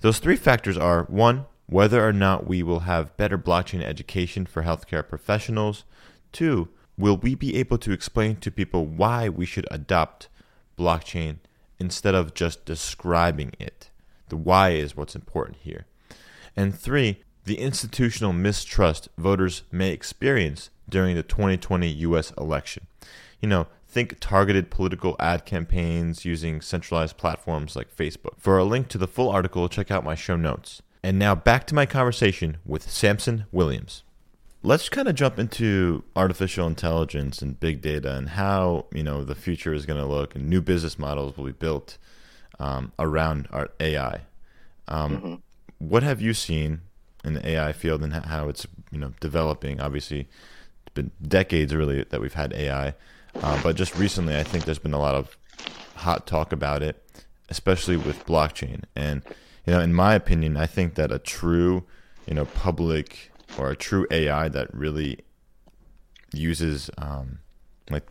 Those three factors are, 1, whether or not we will have better blockchain education for healthcare professionals, 2, will we be able to explain to people why we should adopt blockchain instead of just describing it. The why is what's important here. And 3, the institutional mistrust voters may experience during the 2020 U.S. election. You know, think targeted political ad campaigns using centralized platforms like Facebook. For a link to the full article, check out my show notes. And now back to my conversation with Samson Williams. Let's kind of jump into artificial intelligence and big data and how, the future is going to look, and new business models will be built around our AI. Mm-hmm. What have you seen in the AI field and how it's, developing? Obviously, it's been decades really that we've had AI, but just recently I think there's been a lot of hot talk about it, especially with blockchain. And, in my opinion, I think that a true, public or a true AI that really uses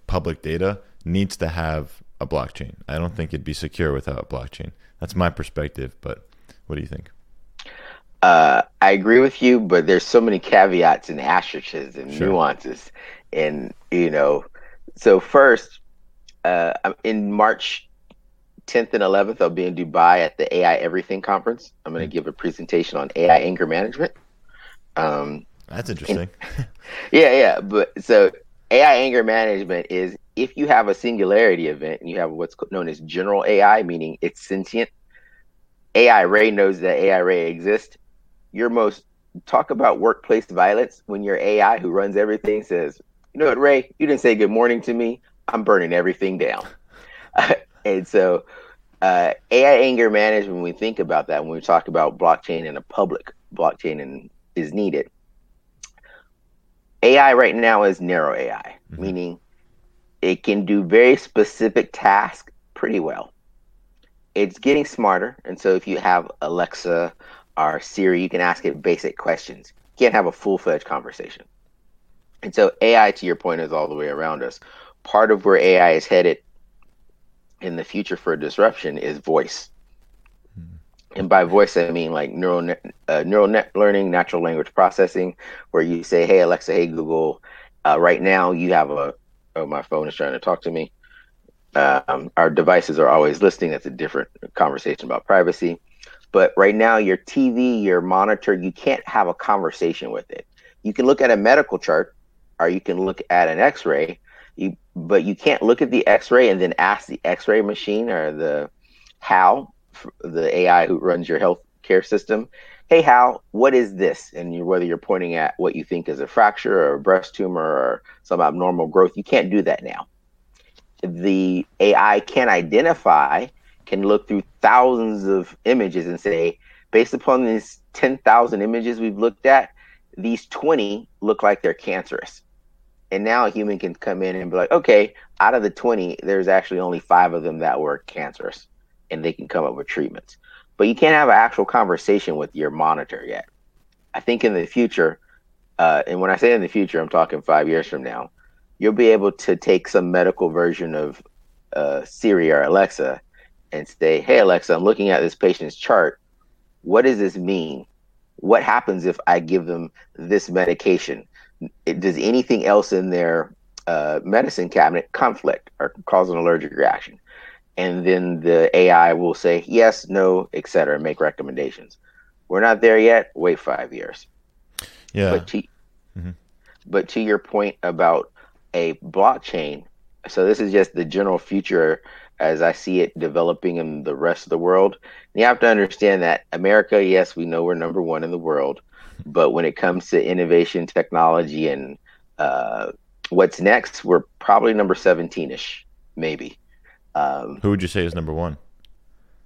public data needs to have a blockchain. I don't think it'd be secure without a blockchain. That's my perspective, but what do you think? I agree with you, but there's so many caveats and asterisks and nuances. And, so first, in March 10th and 11th, I'll be in Dubai at the AI Everything Conference. I'm going to give a presentation on AI anger management. That's interesting. Yeah. But so AI anger management is, if you have a singularity event and you have what's known as general AI, meaning it's sentient, AI Ray knows that AI Ray exists. Talk about workplace violence when your AI who runs everything says, you know what, Ray, you didn't say good morning to me. I'm burning everything down. And so AI anger management, when we think about that, when we talk about blockchain and a public blockchain and is needed. AI right now is narrow AI, meaning it can do very specific tasks pretty well. It's getting smarter. And so if you have Alexa or Siri, you can ask it basic questions. You can't have a full-fledged conversation. And so AI, to your point, is all the way around us. Part of where AI is headed in the future for disruption is voice. And by voice, I mean like neural net learning, natural language processing, where you say, hey, Alexa, hey, Google, right now you have a, oh, my phone is trying to talk to me. Our devices are always listening. That's a different conversation about privacy. But right now, your TV, your monitor, you can't have a conversation with it. You can look at a medical chart, or you can look at an X-ray, but you can't look at the X-ray and then ask the X-ray machine or the AI who runs your healthcare system, hey, Hal, what is this? And whether you're pointing at what you think is a fracture or a breast tumor or some abnormal growth, you can't do that now. The AI can identify, can look through thousands of images and say, based upon these 10,000 images we've looked at, these 20 look like they're cancerous. And now a human can come in and be like, okay, out of the 20, there's actually only 5 of them that were cancerous. And they can come up with treatments. But you can't have an actual conversation with your monitor yet. I think in the future, and when I say in the future, I'm talking 5 years from now, you'll be able to take some medical version of Siri or Alexa and say, hey, Alexa, I'm looking at this patient's chart. What does this mean? What happens if I give them this medication? Does anything else in their medicine cabinet conflict or cause an allergic reaction? And then the AI will say, yes, no, et cetera, and make recommendations. We're not there yet. Wait 5 years. Yeah. But to your point about a blockchain, so this is just the general future as I see it developing in the rest of the world. And you have to understand that America, yes, we know we're number one in the world. But when it comes to innovation, technology, and what's next, we're probably number 17-ish, maybe. Who would you say is number one?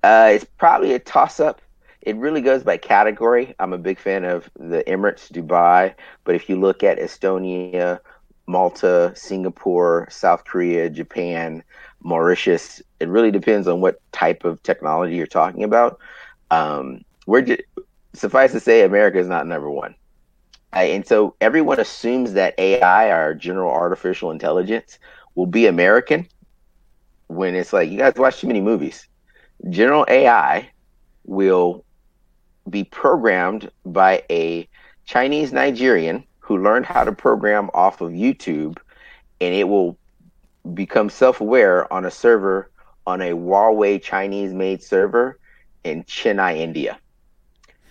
It's probably a toss-up. It really goes by category. I'm a big fan of the Emirates, Dubai. But if you look at Estonia, Malta, Singapore, South Korea, Japan, Mauritius, it really depends on what type of technology you're talking about. Suffice to say, America is not number one. And so everyone assumes that AI, or general artificial intelligence, will be American. When it's like, you guys watch too many movies. General AI will be programmed by a Chinese Nigerian who learned how to program off of YouTube, and it will become self-aware on a server, on a Huawei Chinese-made server in Chennai, India.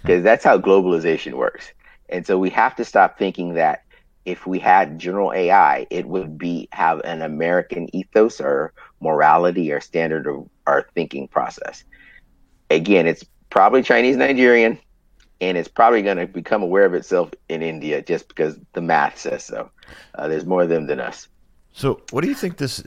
Because that's how globalization works. And so we have to stop thinking that if we had general AI, it would have an American ethos or morality or standard of our thinking process. Again, it's probably Chinese Nigerian, and it's probably going to become aware of itself in India just because the math says so. There's more of them than us. So what do you think this,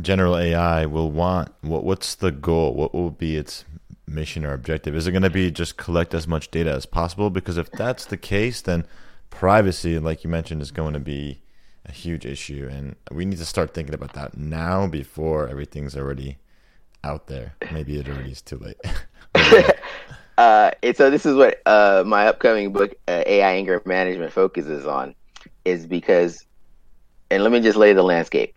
general AI will want? What's the goal? What will be its mission or objective? Is it going to be just collect as much data as possible? Because if that's the case, then privacy, like you mentioned, is going to be a huge issue, and we need to start thinking about that now before everything's already out there. Maybe it already is too late. And so this is what my upcoming book, AI Anger Management, focuses on, is because, and let me just lay the landscape.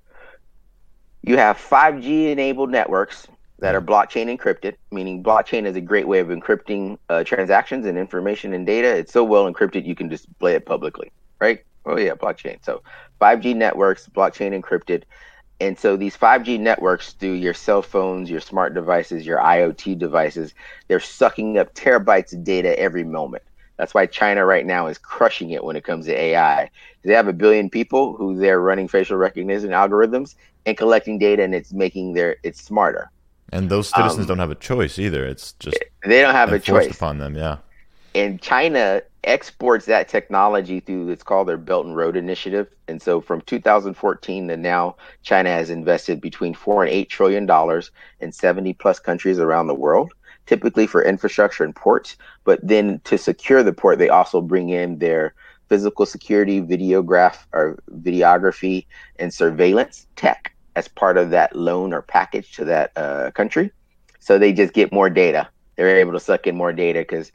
You have 5G enabled networks that are blockchain encrypted, meaning blockchain is a great way of encrypting transactions and information and data. It's so well encrypted, you can display it publicly, right? Oh yeah, blockchain. So 5G networks, blockchain encrypted. And so these 5G networks through your cell phones, your smart devices, your IoT devices, they're sucking up terabytes of data every moment. That's why China right now is crushing it when it comes to AI. They have 1 billion people who they're running facial recognition algorithms and collecting data, and it's making it's smarter. And those citizens don't have a choice either. It's just they don't have a choice forced upon them. Yeah. And China exports that technology through, it's called their Belt and Road Initiative. And so from 2014 to now, China has invested between $4 and $8 trillion in 70 plus countries around the world, typically for infrastructure and ports. But then to secure the port, they also bring in their physical security, videography, and surveillance tech. as part of that loan or package to that country. So they just get more data. They're able to suck in more data because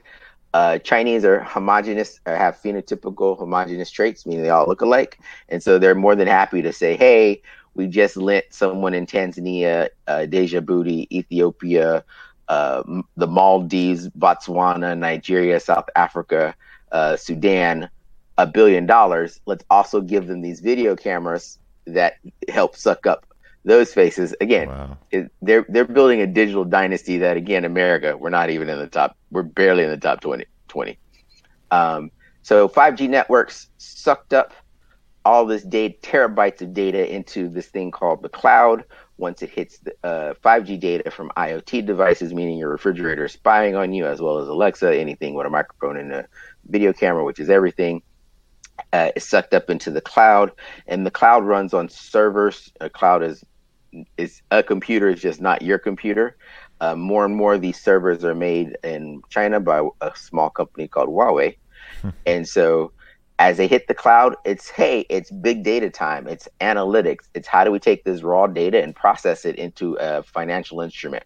Chinese are homogenous, or have phenotypical homogenous traits, meaning they all look alike. And so they're more than happy to say, hey, we just lent someone in Tanzania, Djibouti, Ethiopia, the Maldives, Botswana, Nigeria, South Africa, Sudan, $1 billion. Let's also give them these video cameras that help suck up those faces. Again, wow. They're building a digital dynasty that, again, America, we're not even in the top. We're barely in the top 20. So 5G networks sucked up all this data, terabytes of data, into this thing called the cloud. Once it hits the 5G data from IoT devices, meaning your refrigerator is spying on you, as well as Alexa, anything with a microphone and a video camera, which is everything, is sucked up into the cloud. And the cloud runs on servers. A cloud is a computer, it's just not your computer. More and more of these servers are made in China by a small company called Huawei. And so as they hit the cloud, it's big data time. It's analytics. It's how do we take this raw data and process it into a financial instrument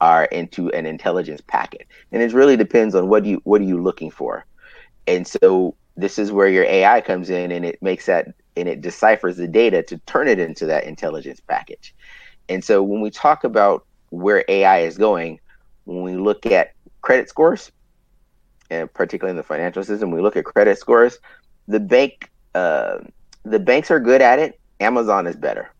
or into an intelligence packet. And it really depends on what are you looking for. And so this is where your AI comes in, and it makes that, and it deciphers the data to turn it into that intelligence package. And so when we talk about where AI is going, when we look at credit scores, and particularly in the financial system, we look at credit scores. The banks are good at it. Amazon is better.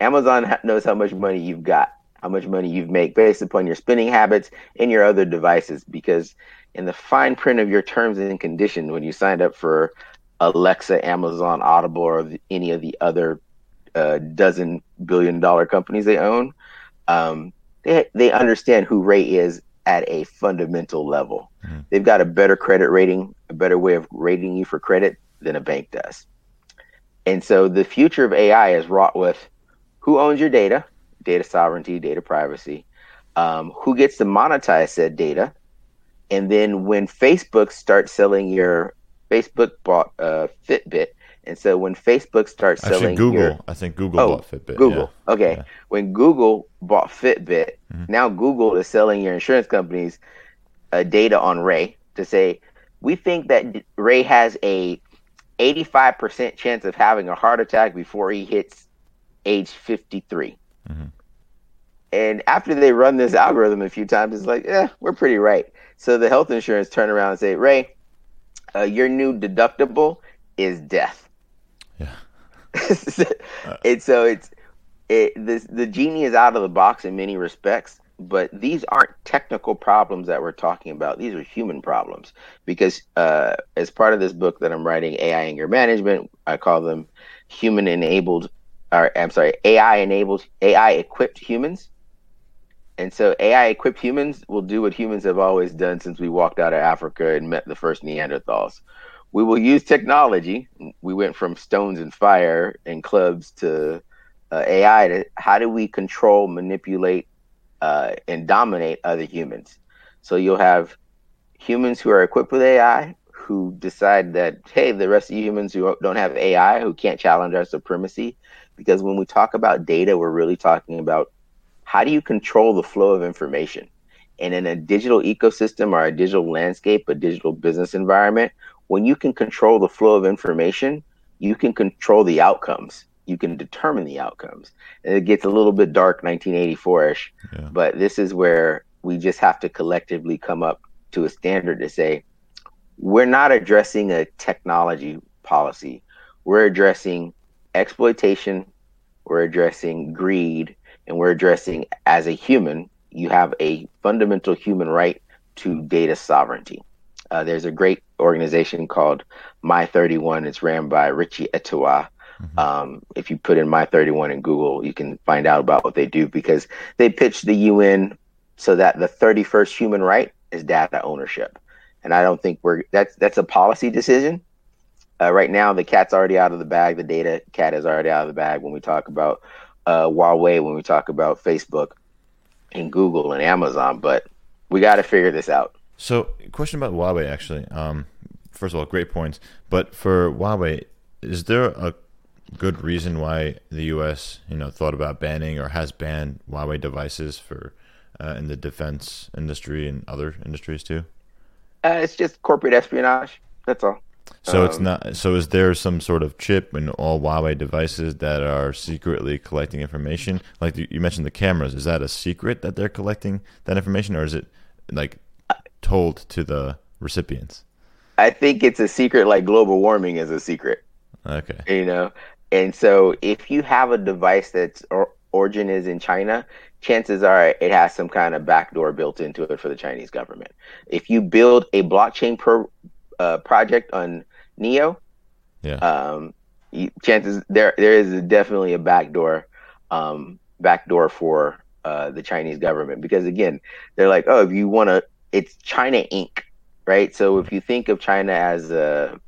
Amazon knows how much money you've got, how much money you've made based upon your spending habits and your other devices. Because in the fine print of your terms and conditions, when you signed up for Alexa, Amazon, Audible, or any of the other dozen billion-dollar companies they own, they understand who Ray is at a fundamental level. Mm-hmm. They've got a better credit rating, a better way of rating you for credit than a bank does. And so the future of AI is wrought with who owns your data, data sovereignty, data privacy, who gets to monetize said data. And then when Facebook starts selling your, Facebook bought Fitbit. And so when Facebook starts selling Google bought Fitbit. Google. Yeah. Okay. Yeah. When Google bought Fitbit, now Google is selling your insurance companies data on Ray to say, we think that Ray has a 85% chance of having a heart attack before he hits age 53. Mm-hmm. And after they run this algorithm a few times, it's like, we're pretty right. So the health insurance turn around and say, Ray, your new deductible is death. Yeah. And so the genie is out of the box in many respects, but these aren't technical problems that we're talking about. These are human problems, because as part of this book that I'm writing, AI Anger Management, I call them AI-equipped humans. And so AI-equipped humans will do what humans have always done since we walked out of Africa and met the first Neanderthals. We will use technology. We went from stones and fire and clubs to AI. To how do we control, manipulate, and dominate other humans? So you'll have humans who are equipped with AI who decide that, hey, the rest of you humans who don't have AI, who can't challenge our supremacy, because when we talk about data, we're really talking about how do you control the flow of information? And in a digital ecosystem or a digital landscape, a digital business environment, when you can control the flow of information, you can control the outcomes. You can determine the outcomes. And it gets a little bit dark, 1984-ish, yeah. But this is where we just have to collectively come up to a standard to say, we're not addressing a technology policy. We're addressing exploitation, we're addressing greed, and we're addressing, as a human, you have a fundamental human right to data sovereignty. There's a great organization called My31. It's ran by Richie Etowa. Mm-hmm. If you put in My31 in Google, you can find out about what they do, because they pitched the UN so that the 31st human right is data ownership. And I don't think that's a policy decision. Right now, the cat's already out of the bag. The data cat is already out of the bag when we talk about Huawei, when we talk about Facebook and Google and Amazon. But we got to figure this out. So, question about Huawei, actually. First of all, great points. But for Huawei, is there a good reason why the U.S. Thought about banning or has banned Huawei devices for in the defense industry and other industries too? It's just corporate espionage. That's all. So it's not. So is there some sort of chip in all Huawei devices that are secretly collecting information? Like you mentioned, the cameras. Is that a secret that they're collecting that information, or is it like told to the recipients? I think it's a secret, like global warming is a secret. Okay. And so if you have a device that's origin is in China, chances are it has some kind of backdoor built into it for the Chinese government. If you build a blockchain project on NEO, chances there is definitely a backdoor for the Chinese government, because again, they're like, oh, if you want to, it's China Inc., right? So if you think of China as a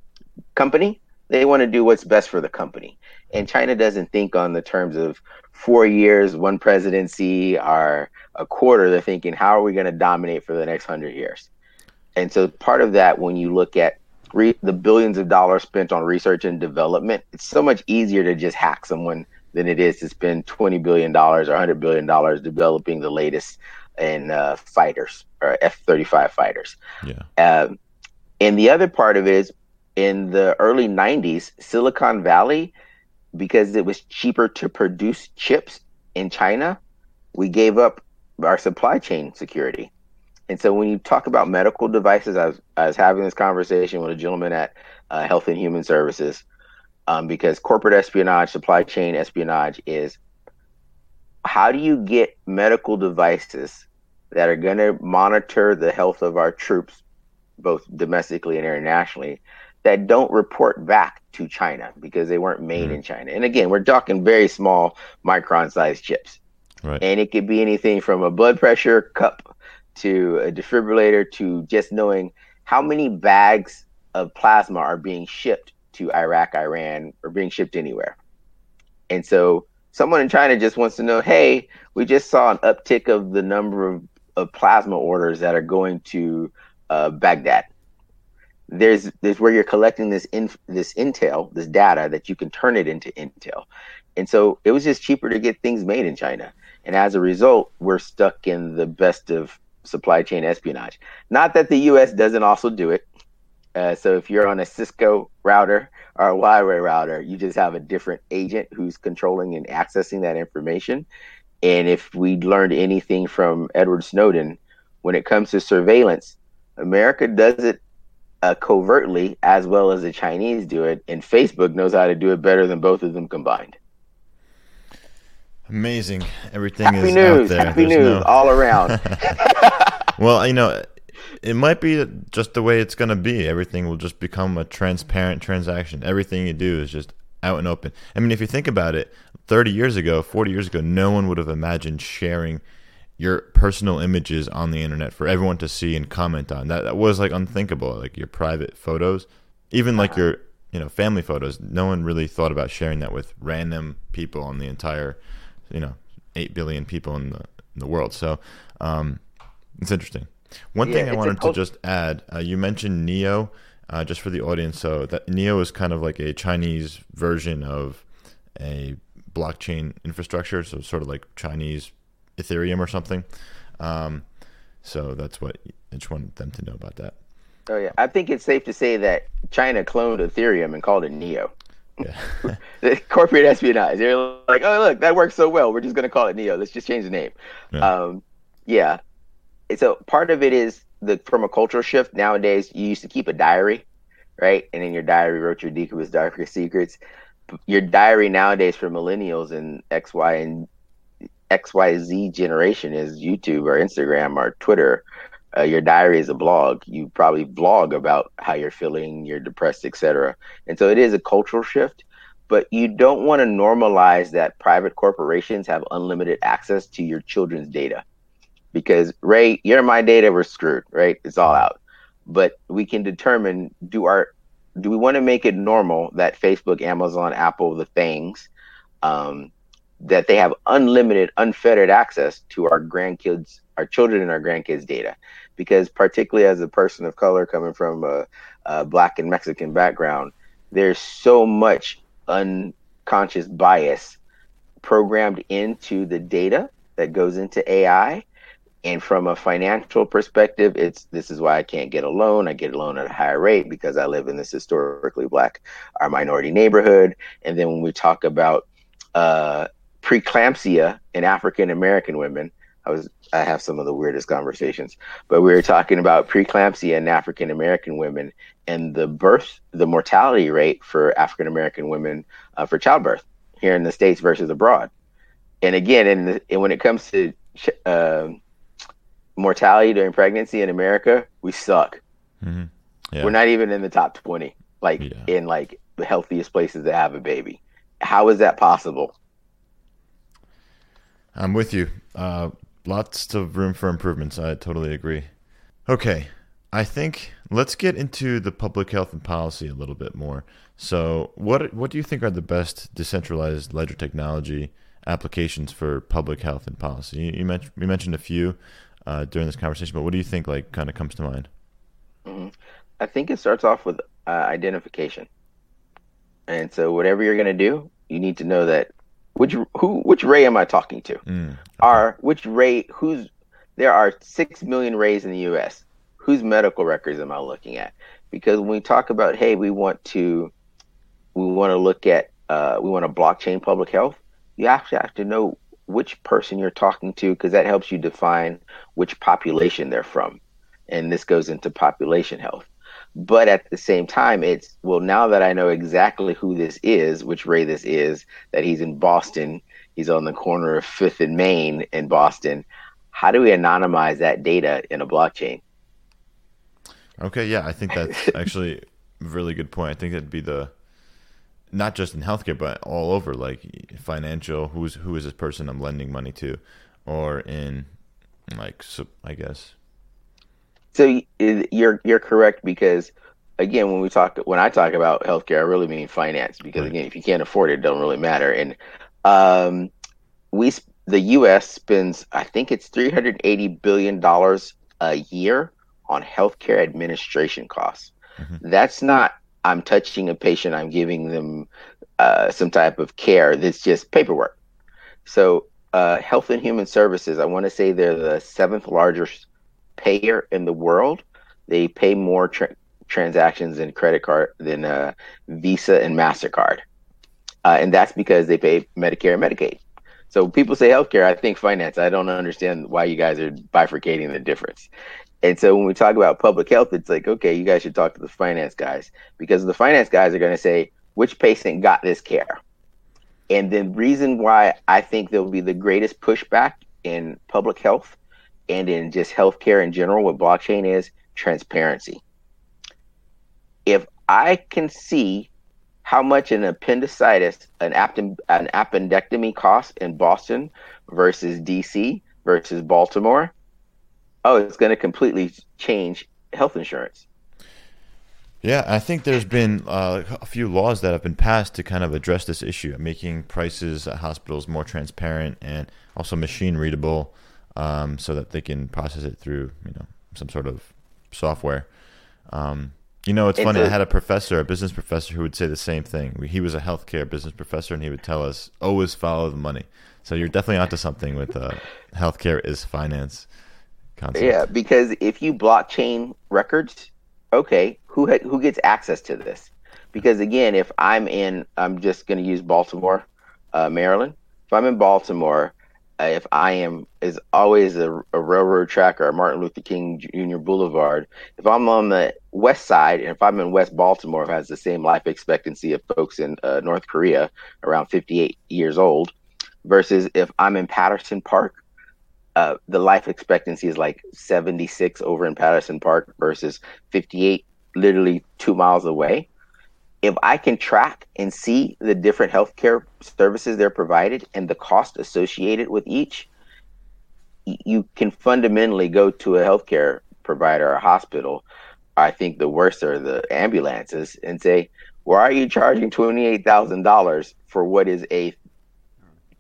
company, they want to do what's best for the company. And China doesn't think on the terms of 4 years, one presidency, or a quarter. They're thinking, how are we going to dominate for the next 100 years? And so part of that, when you look at the billions of dollars spent on research and development, it's so much easier to just hack someone than it is to spend $20 billion or $100 billion developing the latest in fighters or F-35 fighters. Yeah. And the other part of it is, in the early 90s, Silicon Valley, because it was cheaper to produce chips in China, we gave up our supply chain security. And so when you talk about medical devices, I was having this conversation with a gentleman at Health and Human Services, because corporate espionage, supply chain espionage is, how do you get medical devices that are going to monitor the health of our troops, both domestically and internationally, that don't report back to China because they weren't made in China? And again, we're talking very small micron-sized chips. Right. And it could be anything from a blood pressure cup to a defibrillator to just knowing how many bags of plasma are being shipped to Iraq, Iran, or being shipped anywhere. And so someone in China just wants to know, hey, we just saw an uptick of the number of plasma orders that are going to Baghdad. There's where you're collecting this intel, this data, that you can turn it into intel. And so it was just cheaper to get things made in China. And as a result, we're stuck in the best of supply chain espionage. Not that the U.S. doesn't also do it. So if you're on a Cisco router or a Huawei router, you just have a different agent who's controlling and accessing that information. And if we learned anything from Edward Snowden, when it comes to surveillance, America does it covertly as well as the Chinese do it, and Facebook knows how to do it better than both of them combined. Amazing. Everything happy is news, out there. Happy There's news all around. Well, it might be just the way it's going to be. Everything will just become a transparent transaction. Everything you do is just out and open. I mean, if you think about it, 30 years ago, 40 years ago, no one would have imagined sharing your personal images on the internet for everyone to see and comment on. That was like unthinkable. Like your private photos, even like your family photos, no one really thought about sharing that with random people on the entire 8 billion people in the world. So it's interesting. One thing I wanted to just add, you mentioned NEO, just for the audience. So that NEO is kind of like a Chinese version of a blockchain infrastructure, so sort of like Chinese Ethereum or something. So that's what I just wanted them to know about that. Oh yeah, I think it's safe to say that China cloned Ethereum and called it NEO. Yeah. Corporate espionage. They're like, oh look, that works so well, we're just going to call it NEO. Let's just change the name. Yeah. So part of it is from a cultural shift. Nowadays, you used to keep a diary, right? And in your diary wrote your deepest, darkest secrets. Your diary nowadays for millennials and XYZ generation is YouTube or Instagram or Twitter. Your diary is a blog. You probably blog about how you're feeling, you're depressed, etc. And so it is a cultural shift, but you don't want to normalize that private corporations have unlimited access to your children's data, because Ray, you're my data, we're screwed, right? It's all out. But we can determine, do we want to make it normal that Facebook, Amazon, Apple, the things, that they have unlimited, unfettered access to our grandkids, our children and our grandkids' data? Because particularly as a person of color coming from a Black and Mexican background, there's so much conscious bias programmed into the data that goes into AI. And from a financial perspective, this is why I can't get a loan. I get a loan at a higher rate because I live in this historically Black or minority neighborhood. And then when we talk about preeclampsia in African American women, I have some of the weirdest conversations, but we were talking about preeclampsia in African American women and the mortality rate for African American women for childbirth here in the States versus abroad. And again, when it comes to mortality during pregnancy in America, we suck. Mm-hmm. Yeah. We're not even in the top 20, in the healthiest places to have a baby. How is that possible? I'm with you. Lots of room for improvements. I totally agree. Okay. I think let's get into the public health and policy a little bit more. So what do you think are the best decentralized ledger technology applications for public health and policy? You mentioned a few during this conversation, but what do you think kind of comes to mind? Mm-hmm. I think it starts off with identification. And so whatever you're going to do, you need to know that which Ray am I talking to? Okay. There are 6 million Rays in the U.S. Whose medical records am I looking at? Because when we talk about, hey, we want to blockchain public health, you actually have to know which person you're talking to, because that helps you define which population they're from. And this goes into population health. But at the same time, now that I know exactly who this is, which Ray this is, that he's in Boston, he's on the corner of 5th and Main in Boston, how do we anonymize that data in a blockchain? Okay, yeah, I think that's actually a really good point. I think that'd be not just in healthcare, but all over, financial, who is this person I'm lending money to, or in, I guess. So you're correct, because again, when I talk about healthcare, I really mean finance, because right. Again, if you can't afford it, it doesn't really matter. And the U.S. spends, I think it's $380 billion a year on healthcare administration costs. Mm-hmm. That's not I'm touching a patient, I'm giving them some type of care. That's just paperwork. So Health and Human Services, I want to say they're the seventh largest payer in the world. They pay more transactions in credit card than Visa and MasterCard, and that's because they pay Medicare and Medicaid. So people say healthcare, I think finance. I don't understand why you guys are bifurcating the difference. And so when we talk about public health, it's okay, you guys should talk to the finance guys, because the finance guys are going to say which patient got this care. And the reason why I think there'll be the greatest pushback in public health and in just healthcare in general with blockchain is transparency. If I can see how much an appendicitis, an appendectomy costs in Boston versus DC versus Baltimore, it's going to completely change health insurance. Yeah, I think there's been a few laws that have been passed to kind of address this issue, making prices at hospitals more transparent and also machine readable. So that they can process it through, some sort of software. It's funny. I had a business professor who would say the same thing. He was a healthcare business professor, and he would tell us, always follow the money. So you're definitely onto something with healthcare is finance concept. Yeah, because if you blockchain records, okay, who gets access to this? Because again, if I'm just going to use Baltimore, Maryland. If I'm in Baltimore, if I am, is always a railroad track or a Martin Luther King Jr. Boulevard. If I'm on the west side, and if I'm in West Baltimore, it has the same life expectancy of folks in North Korea, around 58 years old, versus if I'm in Patterson Park, the life expectancy is 76 over in Patterson Park versus 58, literally 2 miles away. If I can track and see the different healthcare services they're provided and the cost associated with each, you can fundamentally go to a healthcare provider or hospital. I think the worst are the ambulances, and say, "Why are you charging $28,000 for what is a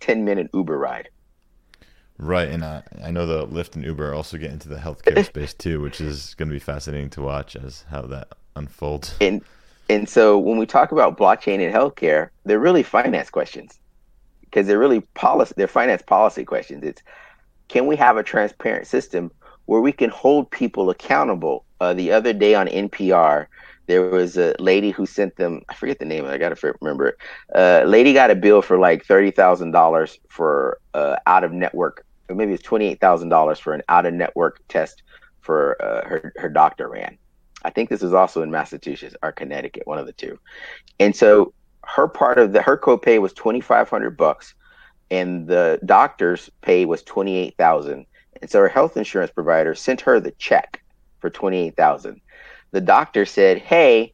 10-minute Uber ride?" Right, and I know the Lyft and Uber are also get into the healthcare space too, which is going to be fascinating to watch as how that unfolds. And And so when we talk about blockchain in healthcare, they're really finance questions, because they're really policy, they're finance policy questions. It's, can we have a transparent system where we can hold people accountable? The other day on NPR, there was a lady who sent them, I forget the name, I got to remember it. Lady got a bill for like $30,000 for out of network, or maybe it's $28,000 for an out of network test for her doctor ran. I think this was also in Massachusetts or Connecticut, one of the two. And so her part of her copay was $2,500 and the doctor's pay was $28,000. And so her health insurance provider sent her the check for $28,000. The doctor said, "Hey,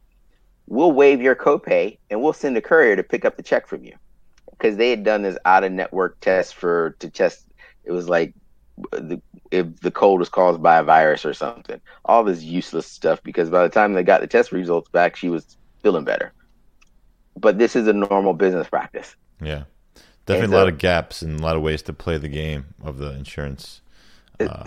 we'll waive your copay and we'll send a courier to pick up the check from you," because they had done this out-of-network test to test. It was like if the cold was caused by a virus or something. All this useless stuff, because by the time they got the test results back, she was feeling better. But this is a normal business practice. Yeah, definitely a lot of gaps and a lot of ways to play the game of the insurance.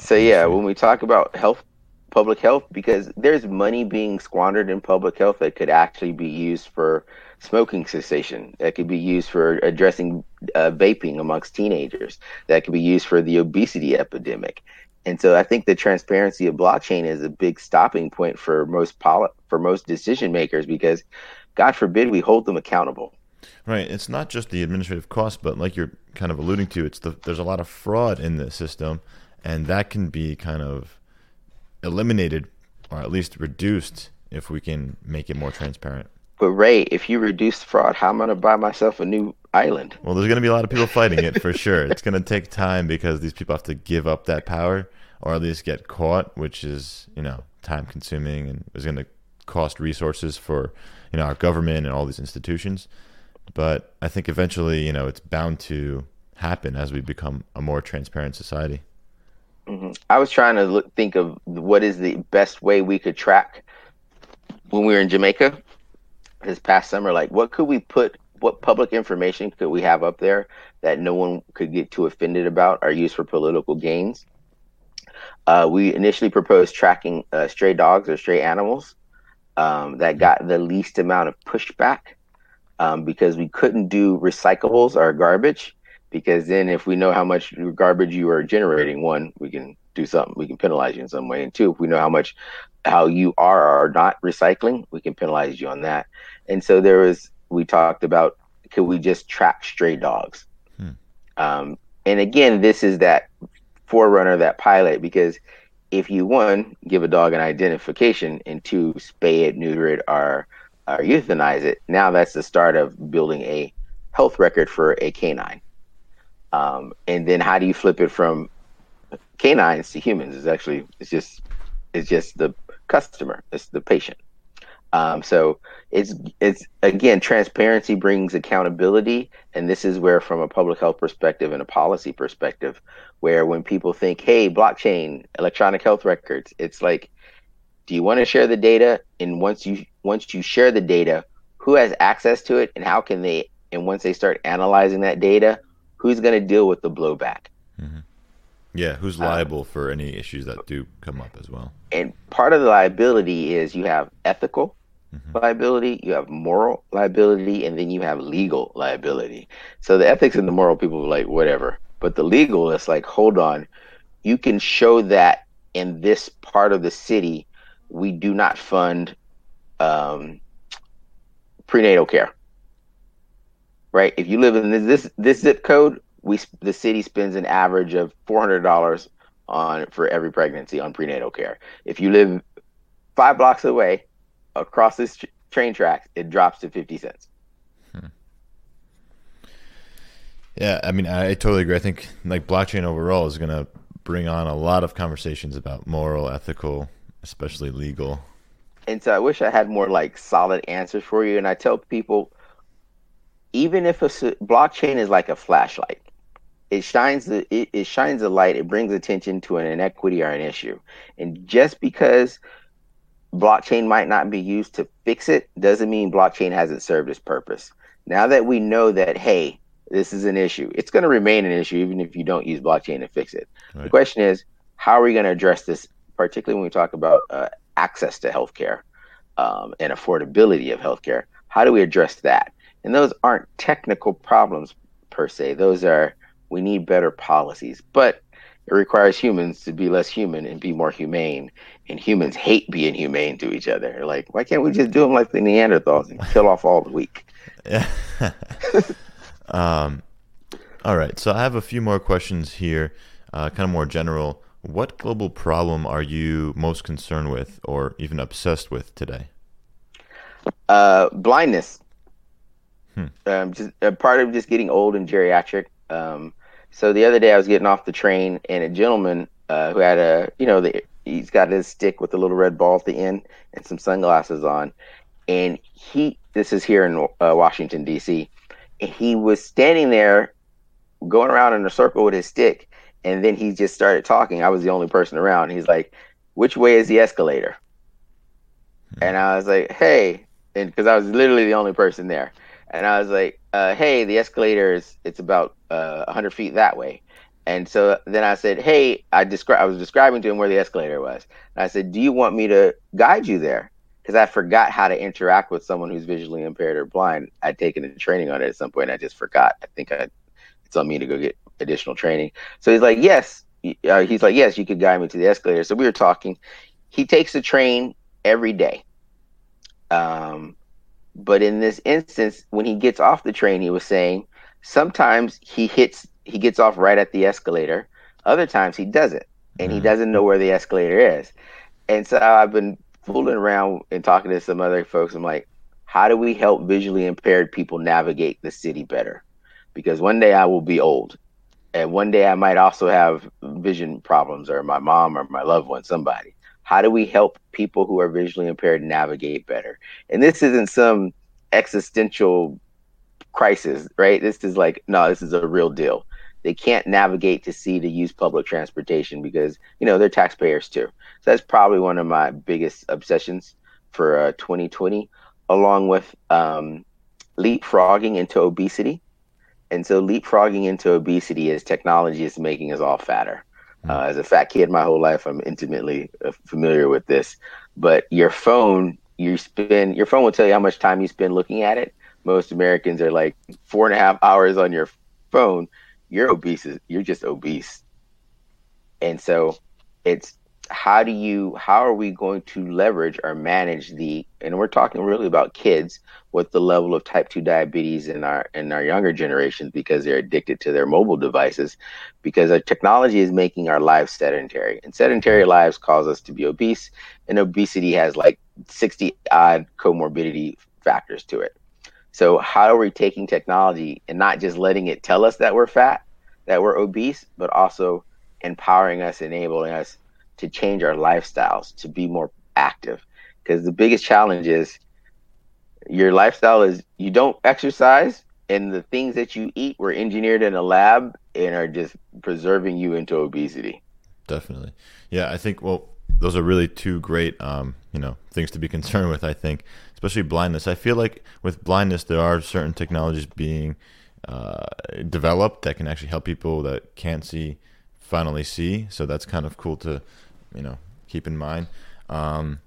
So when we talk about health, public health, because there's money being squandered in public health that could actually be used for smoking cessation, that could be used for addressing vaping amongst teenagers, that could be used for the obesity epidemic. And so I think the transparency of blockchain is a big stopping point for most decision makers, because God forbid we hold them accountable. Right. It's not just the administrative cost, but like you're kind of alluding to, there's a lot of fraud in the system, and that can be kind of eliminated or at least reduced if we can make it more transparent. But Ray, if you reduce fraud, how am I going to buy myself a new island? Well, there's going to be a lot of people fighting it for sure. It's going to take time because these people have to give up that power or at least get caught, which is, time consuming and is going to cost resources for, our government and all these institutions. But I think eventually, it's bound to happen as we become a more transparent society. Mm-hmm. I was trying to think of what is the best way we could track when we were in Jamaica this past summer. Like, what public information could we have up there that no one could get too offended about or used for political gains? We initially proposed tracking stray dogs or stray animals that got the least amount of pushback because we couldn't do recyclables or garbage. Because then if we know how much garbage you are generating, one, we can do something. We can penalize you in some way. And two, if we know how you are or are not recycling, we can penalize you on that. And so we talked about, could we just track stray dogs? And again, this is that forerunner, that pilot, because if you, one, give a dog an identification, and two, spay it, neuter it, or euthanize it, now that's the start of building a health record for a canine. And then how do you flip it from canines to humans? It's just the customer. It's the patient. So it's again, transparency brings accountability. And this is where, from a public health perspective and a policy perspective, where when people think, hey, blockchain, electronic health records, it's like, do you want to share the data? And once you share the data, who has access to it and how can they, and once they start analyzing that data, who's going to deal with the blowback? Mm-hmm. Yeah, who's liable for any issues that do come up as well? And part of the liability is you have ethical liability, you have moral liability, and then you have legal liability. So the ethics and the moral, people are like, whatever. But the legal is like, hold on, you can show that in this part of the city, we do not fund prenatal care. Right. If you live in this zip code, the city spends an average of $400 for every pregnancy on prenatal care. If you live 5 blocks away across this train tracks, it drops to 50 cents. Yeah, I mean, I totally agree. I think like blockchain overall is going to bring on a lot of conversations about moral, ethical, especially legal. And so I wish I had more like solid answers for you. And I tell people, even if blockchain is like a flashlight, it shines a light, it brings attention to an inequity or an issue. And just because blockchain might not be used to fix it, doesn't mean blockchain hasn't served its purpose. Now that we know that, hey, this is an issue, it's going to remain an issue even if you don't use blockchain to fix it. Right. The question is, how are we going to address this, particularly when we talk about access to healthcare? and affordability of healthcare. How do we address that? And those aren't technical problems per se. Those are, we need better policies, but it requires humans to be less human and be more humane. And humans hate being humane to each other. Like, why can't we just do them like the Neanderthals and kill off all the weak? All right. So I have a few more questions here, kind of more general. What global problem are you most concerned with or even obsessed with today? Blindness. Just a part of just getting old and geriatric. So the other day I was getting off the train, and a gentleman who had a, you know, he's got his stick with a little red ball at the end and some sunglasses on. And he, this is here in Washington, D.C., he was standing there going around in a circle with his stick. And then he just started talking. I was the only person around. He's like, which way is the escalator? And I was like, hey, and because I was literally the only person there. And I was like, hey, the escalator is, it's about 100 feet that way. And so then I said, hey, I was describing to him where the escalator was. And I said, do you want me to guide you there? Because I forgot how to interact with someone who's visually impaired or blind. I'd taken a training on it at some point. I just forgot. I think it's on me to go get additional training. So he's like, yes. He's like, yes, you could guide me to the escalator. So we were talking. He takes the train every day. But in this instance, when he gets off the train, he was saying sometimes he gets off right at the escalator. Other times he doesn't, and he doesn't know where the escalator is. And so I've been fooling around and talking to some other folks. I'm like, how do we help visually impaired people navigate the city better? Because one day I will be old, and one day I might also have vision problems, or my mom or my loved one, somebody. How do we help people who are visually impaired navigate better? And this isn't some existential crisis, right? This is like, no, this is a real deal. They can't navigate to see to use public transportation because, you know, they're taxpayers too. So that's probably one of my biggest obsessions for 2020, along with leapfrogging into obesity. And so leapfrogging into obesity is technology is making us all fatter. As a fat kid my whole life, I'm intimately familiar with this. But your phone will tell you how much time you spend looking at it. Most Americans are like 4.5 hours on your phone. You're obese. You're just obese. And so it's how are we going to leverage or manage and we're talking really about kids with the level of type 2 diabetes in our younger generations because they're addicted to their mobile devices, because our technology is making our lives sedentary, and sedentary lives cause us to be obese, and obesity has like 60 odd comorbidity factors to it. So how are we taking technology and not just letting it tell us that we're fat, that we're obese, but also empowering us, enabling us to change our lifestyles, to be more active? Because the biggest challenge is your lifestyle is you don't exercise, and the things that you eat were engineered in a lab and are just preserving you into obesity. Definitely. Yeah, I think, well, those are really two great, things to be concerned with, I think, especially blindness. I feel like with blindness, there are certain technologies being developed that can actually help people that can't see finally see. So that's kind of cool to, keep in mind. And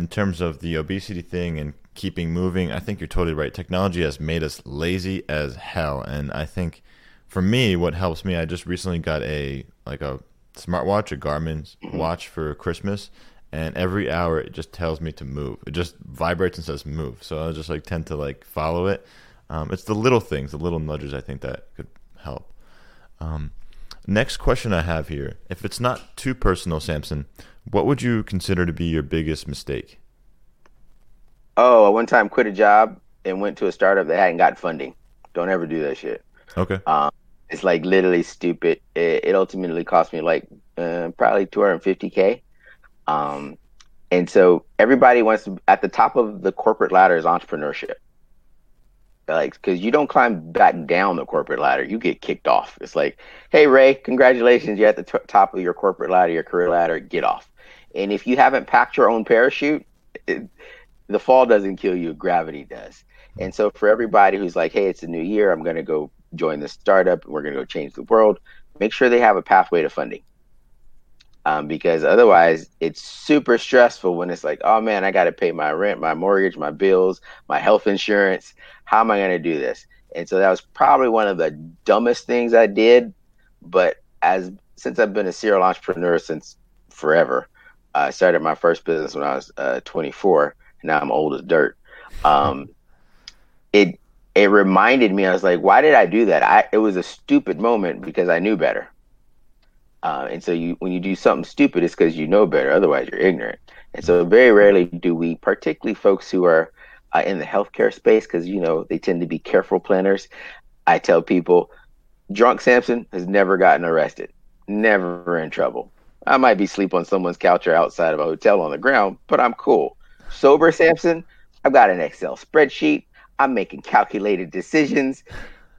in terms of the obesity thing and keeping moving, I think you're totally right. Technology has made us lazy as hell. And I think for me, what helps me, I just recently got a smartwatch, a Garmin watch for Christmas. And every hour it just tells me to move. It just vibrates and says move. So I just tend to follow it. It's the little things, the little nudges, I think that could help. Next question I have here. If it's not too personal, Samson, what would you consider to be your biggest mistake? Oh, I one time quit a job and went to a startup that hadn't got funding. Don't ever do that shit. Okay. It's literally stupid. It ultimately cost me probably $250K. And so everybody wants to, at the top of the corporate ladder is entrepreneurship. Because you don't climb back down the corporate ladder, you get kicked off. It's like, hey, Ray, congratulations, you're at the top of your corporate ladder, your career ladder, get off. And if you haven't packed your own parachute, the fall doesn't kill you, gravity does. And so for everybody who's like, hey, it's a new year, I'm going to go join this startup, we're going to go change the world, make sure they have a pathway to funding. because otherwise it's super stressful when it's like, oh man, I got to pay my rent, my mortgage, my bills, my health insurance. How am I going to do this? And so that was probably one of the dumbest things I did. But since I've been a serial entrepreneur since forever, I started my first business when I was 24. Now I'm old as dirt. It reminded me, I was like, why did I do that? It was a stupid moment because I knew better. And so when you do something stupid, it's because you know better. Otherwise, you're ignorant. And so very rarely do we, particularly folks who are in the healthcare space, because, you know, they tend to be careful planners. I tell people, drunk Samson has never gotten arrested, never in trouble. I might be asleep on someone's couch or outside of a hotel on the ground, but I'm cool. Sober Samson, I've got an Excel spreadsheet. I'm making calculated decisions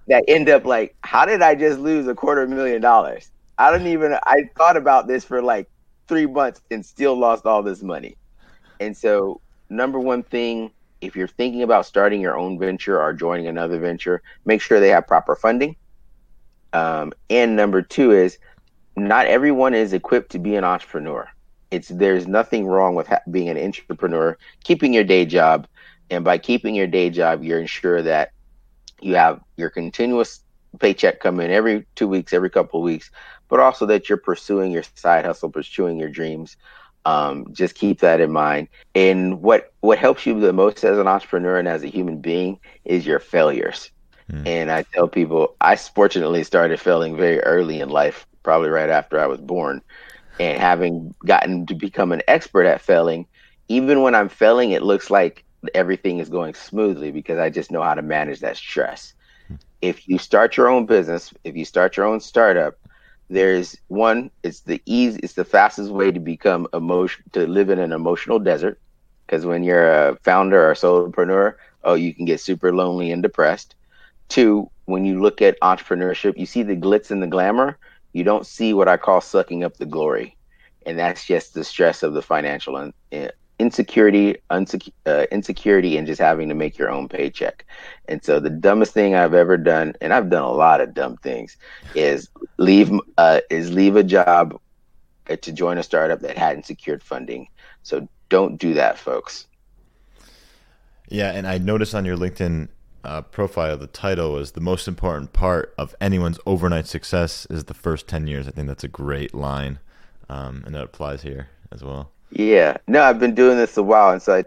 that end up like, how did I just lose $250,000? I thought about this for like 3 months and still lost all this money. And so number one thing, if you're thinking about starting your own venture or joining another venture, make sure they have proper funding. And number two is not everyone is equipped to be an entrepreneur. There's nothing wrong with being an entrepreneur, keeping your day job. And by keeping your day job, you're ensure that you have your continuous paycheck come in every 2 weeks, every couple of weeks, but also that you're pursuing your side hustle, pursuing your dreams. Just keep that in mind. And what helps you the most as an entrepreneur and as a human being is your failures. And I tell people, I fortunately started failing very early in life, probably right after I was born. And having gotten to become an expert at failing, even when I'm failing, it looks like everything is going smoothly because I just know how to manage that stress. If you start your own business, if you start your own startup, it's the fastest way to become to live in an emotional desert. Because when you're a founder or a solopreneur, you can get super lonely and depressed. Two, when you look at entrepreneurship, you see the glitz and the glamour. You don't see what I call sucking up the glory. And that's just the stress of the financial insecurity, and just having to make your own paycheck. And so the dumbest thing I've ever done, and I've done a lot of dumb things, is leave a job to join a startup that hadn't secured funding. So don't do that, folks. Yeah, and I noticed on your LinkedIn profile, the title is "The Most Important Part of Anyone's Overnight Success is the First 10 Years." I think that's a great line, and that applies here as well. Yeah, no, I've been doing this a while, and so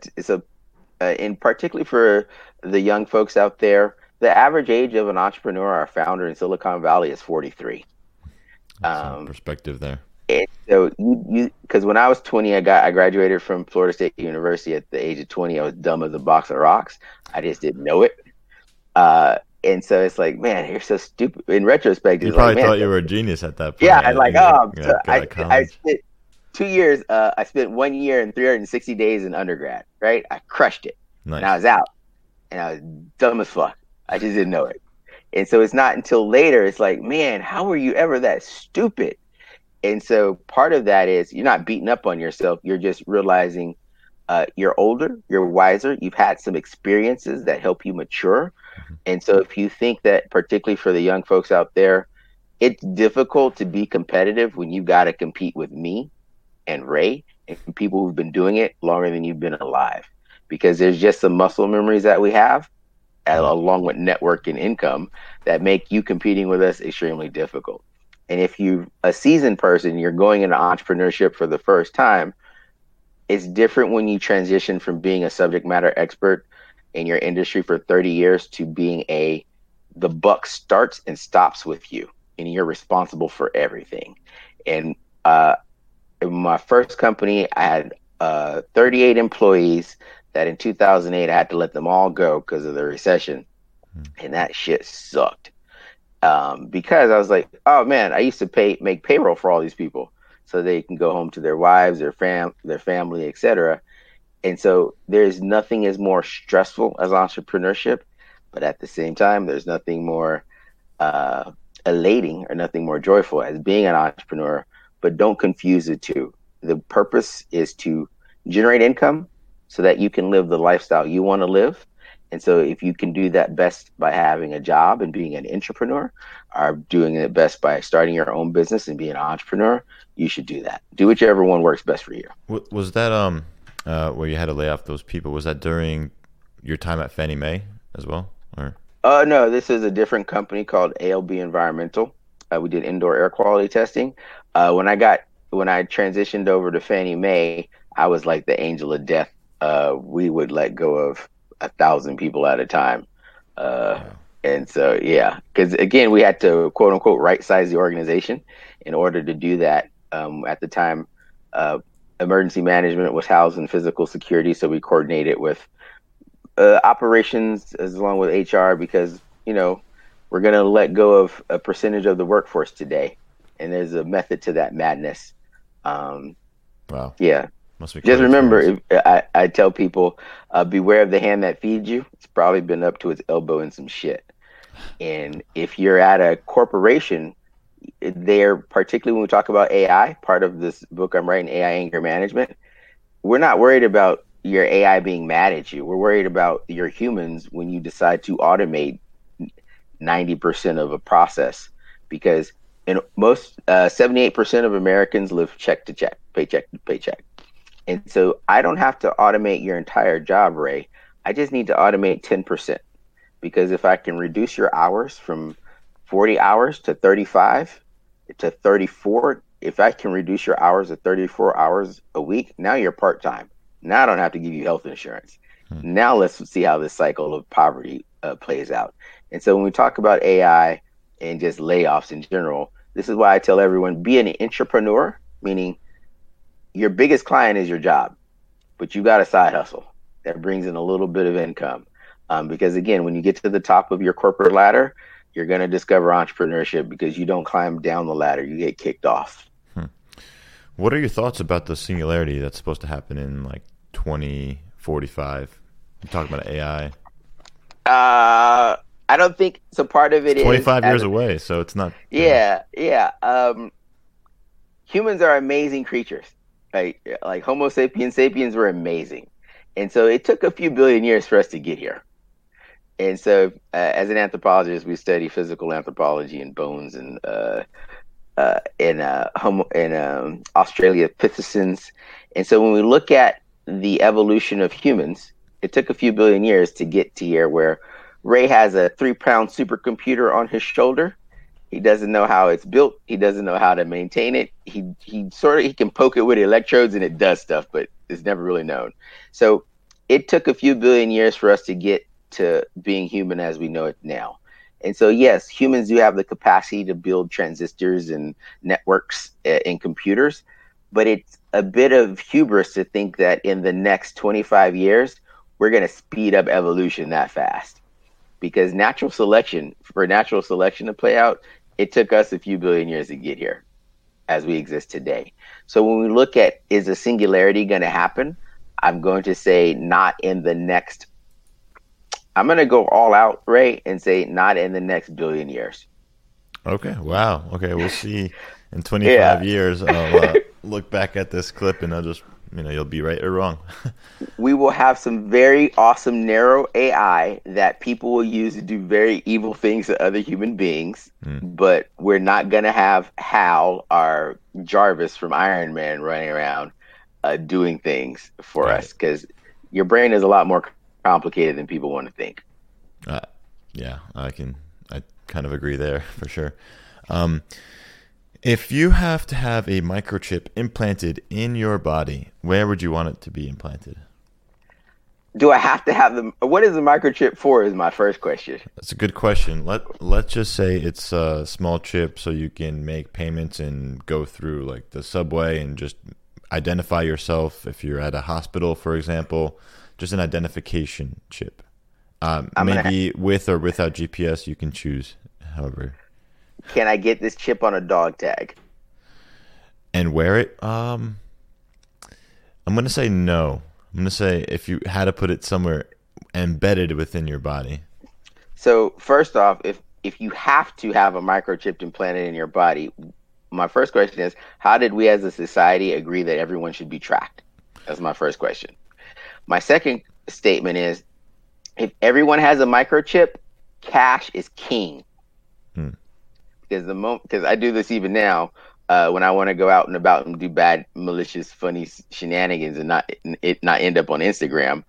and particularly for the young folks out there, the average age of an entrepreneur or a founder in Silicon Valley is 43. Some perspective there. And so, because when I was 20, I graduated from Florida State University at the age of 20. I was dumb as a box of rocks. I just didn't know it. And so it's like, man, you're so stupid. In retrospect, you probably thought you were a genius at that point. Yeah, I'm like, I spent 2 years. I spent 1 year and 360 days in undergrad. Right, I crushed it. Nice. And I was out, and I was dumb as fuck. I just didn't know it. And so it's not until later. It's like, man, how were you ever that stupid? And so part of that is you're not beating up on yourself. You're just realizing you're older, you're wiser, you've had some experiences that help you mature. And so if you think that, particularly for the young folks out there, it's difficult to be competitive when you've got to compete with me and Ray and people who've been doing it longer than you've been alive, because there's just some muscle memories that we have, along with network and income, that make you competing with us extremely difficult. And if you're a seasoned person, you're going into entrepreneurship for the first time, it's different when you transition from being a subject matter expert in your industry for 30 years to being the buck starts and stops with you, and you're responsible for everything. And in my first company, I had 38 employees that in 2008, I had to let them all go because of the recession. And that shit sucked. Because I was like, oh man, I used to make payroll for all these people so they can go home to their wives, their family, etc. And so there's nothing is more stressful as entrepreneurship, but at the same time, there's nothing more elating or nothing more joyful as being an entrepreneur, but don't confuse the two. The purpose is to generate income so that you can live the lifestyle you want to live. And so if you can do that best by having a job and being an entrepreneur, or doing it best by starting your own business and being an entrepreneur, you should do that. Do whichever one works best for you. Was that where you had to lay off those people, was that during your time at Fannie Mae as well? Or? No, this is a different company called ALB Environmental. We did indoor air quality testing. When I transitioned over to Fannie Mae, I was like the angel of death. We would let go of 1,000 people at a time. Wow. And so, yeah, because again, we had to quote unquote right size the organization. In order to do that, at the time, emergency management was housed in physical security. So we coordinated with operations as along with HR, because, you know, we're going to let go of a percentage of the workforce today. And there's a method to that madness. Wow. Yeah. Just remember, I tell people, beware of the hand that feeds you. It's probably been up to its elbow in some shit. And if you're at a corporation, they're, particularly when we talk about AI, part of this book I'm writing, AI Anger Management, we're not worried about your AI being mad at you. We're worried about your humans when you decide to automate 90% of a process, because in most 78% of Americans live check to check, paycheck to paycheck. And so I don't have to automate your entire job, Ray. I just need to automate 10%, because if I can reduce your hours from 40 hours to 35 to 34, if I can reduce your hours to 34 hours a week, now you're part-time. Now I don't have to give you health insurance. Now let's see how this cycle of poverty plays out. And so when we talk about AI and just layoffs in general, this is why I tell everyone, be an entrepreneur, meaning your biggest client is your job, but you got a side hustle that brings in a little bit of income. Because again, when you get to the top of your corporate ladder, you're going to discover entrepreneurship, because you don't climb down the ladder, you get kicked off. What are your thoughts about the singularity that's supposed to happen in like 2045? I'm talking about AI. I don't think so. Part of it is 25 years away, so it's not. Yeah. Humans are amazing creatures. Like Homo sapiens were amazing. And so it took a few billion years for us to get here. And so as an anthropologist, we study physical anthropology and bones, and Australopithecines. And so when we look at the evolution of humans, it took a few billion years to get to here, where Ray has a 3-pound supercomputer on his shoulder. He doesn't know how it's built. He doesn't know how to maintain it. He can poke it with electrodes and it does stuff, but it's never really known. So it took a few billion years for us to get to being human as we know it now. And so, yes, humans do have the capacity to build transistors and networks and computers, but it's a bit of hubris to think that in the next 25 years, we're going to speed up evolution that fast. Because natural selection to play out, it took us a few billion years to get here as we exist today. So when we look at, is a singularity going to happen? I'm going to say not in the next, I'm going to go all out, Ray, and say not in the next billion years. Okay. Wow. Okay. We'll see in 25 years. I'll look back at this clip and I'll just, you'll be right or wrong. We will have some very awesome narrow AI that people will use to do very evil things to other human beings, but we're not going to have Hal or Jarvis from Iron Man running around doing things for us, because your brain is a lot more complicated than people want to think. I kind of agree there for sure. If you have to have a microchip implanted in your body, where would you want it to be implanted? Do I have to have them? What is the microchip for is my first question. That's a good question. Let's just say it's a small chip so you can make payments and go through like the subway and just identify yourself. If you're at a hospital, for example, just an identification chip. With or without GPS, you can choose however. Can I get this chip on a dog tag? And wear it? I'm going to say no. I'm going to say if you had to put it somewhere embedded within your body. So first off, if you have to have a microchip implanted in your body, my first question is, how did we as a society agree that everyone should be tracked? That's my first question. My second statement is, if everyone has a microchip, cash is king. Because the moment, because I do this even now, when I want to go out and about and do bad, malicious, funny shenanigans and not end up on Instagram,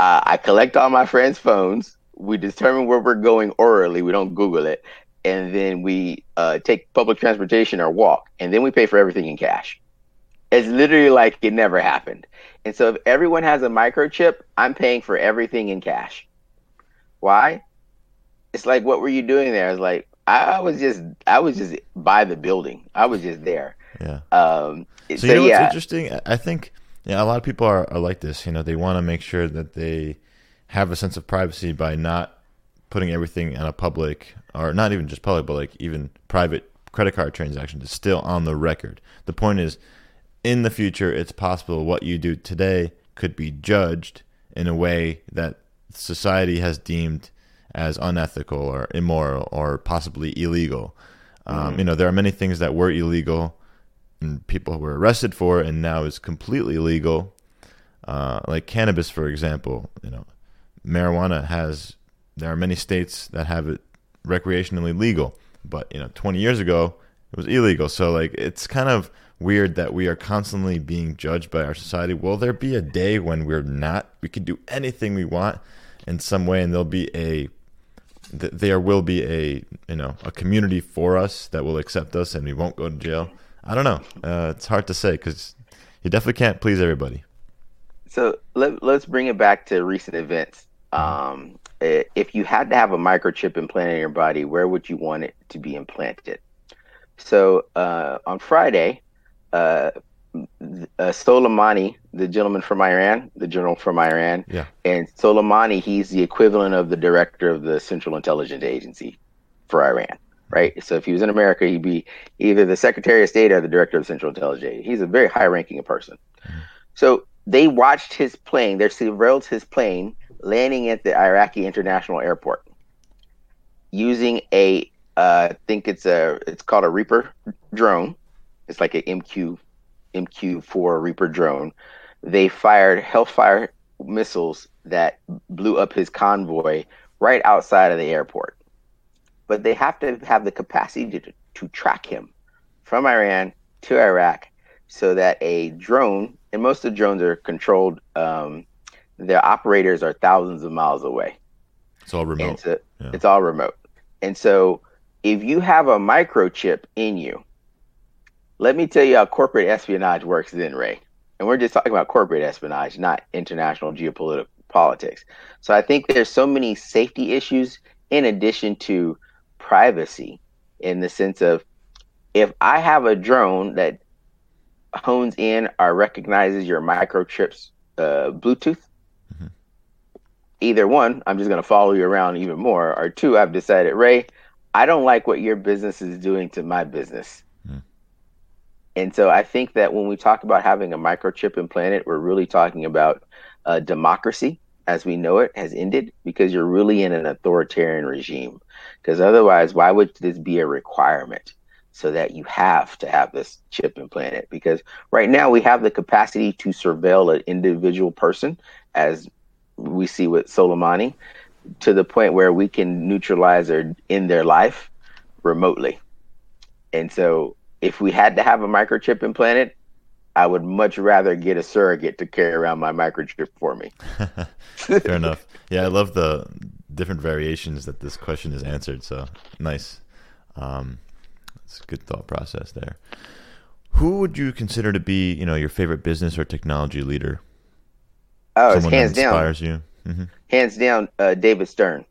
I collect all my friends' phones. We determine where we're going orally. We don't Google it. And then we take public transportation or walk. And then we pay for everything in cash. It's literally like it never happened. And so if everyone has a microchip, I'm paying for everything in cash. Why? It's like, what were you doing there? It's like, I was just by the building. I was just there. Yeah. So you know what's interesting? I think a lot of people are like this. You know, they want to make sure that they have a sense of privacy by not putting everything on a public, or not even just public, but like even private credit card transactions is still on the record. The point is, in the future, it's possible what you do today could be judged in a way that society has deemed as unethical or immoral or possibly illegal. You know, there are many things that were illegal and people were arrested for and now is completely legal, like cannabis, for example. You know, marijuana has, there are many states that have it recreationally legal, but 20 years ago it was illegal. So like, it's kind of weird that we are constantly being judged by our society. Will there be a day when we can do anything we want in some way, and there will be a a community for us that will accept us and we won't go to jail? I don't know. It's hard to say because you definitely can't please everybody. So let's bring it back to recent events. If you had to have a microchip implanted in your body, where would you want it to be implanted? So on Friday, Soleimani, the general from Iran, yeah. And Soleimani, he's the equivalent of the director of the Central Intelligence Agency for Iran, right? So if he was in America, he'd be either the Secretary of State or the director of Central Intelligence Agency. He's a very high-ranking person. So they watched his plane, they surveilled his plane landing at the Iraqi International Airport using a, I think it's called a Reaper drone. It's like an MQ-4 Reaper drone. They fired Hellfire missiles that blew up his convoy right outside of the airport. But they have to have the capacity to track him from Iran to Iraq so that a drone, and most of the drones are controlled, their operators are thousands of miles away. It's all remote. It's all remote. And so if you have a microchip in you, let me tell you how corporate espionage works then, Ray. And we're just talking about corporate espionage, not international geopolitical politics. So I think there's so many safety issues in addition to privacy, in the sense of, if I have a drone that hones in or recognizes your microchip's Bluetooth, either one, I'm just going to follow you around even more, or two, I've decided, Ray, I don't like what your business is doing to my business. And so I think that when we talk about having a microchip implanted, we're really talking about democracy as we know it has ended, because you're really in an authoritarian regime. Because otherwise, why would this be a requirement so that you have to have this chip implanted? Because right now we have the capacity to surveil an individual person, as we see with Soleimani, to the point where we can neutralize or end their life remotely. And so if we had to have a microchip implanted, I would much rather get a surrogate to carry around my microchip for me. Fair enough. Yeah, I love the different variations that this question is answered. So nice. It's a good thought process there. Who would you consider to be, your favorite business or technology leader? Oh, someone it's hands that inspires down. You? Mm-hmm. Hands down, David Stern.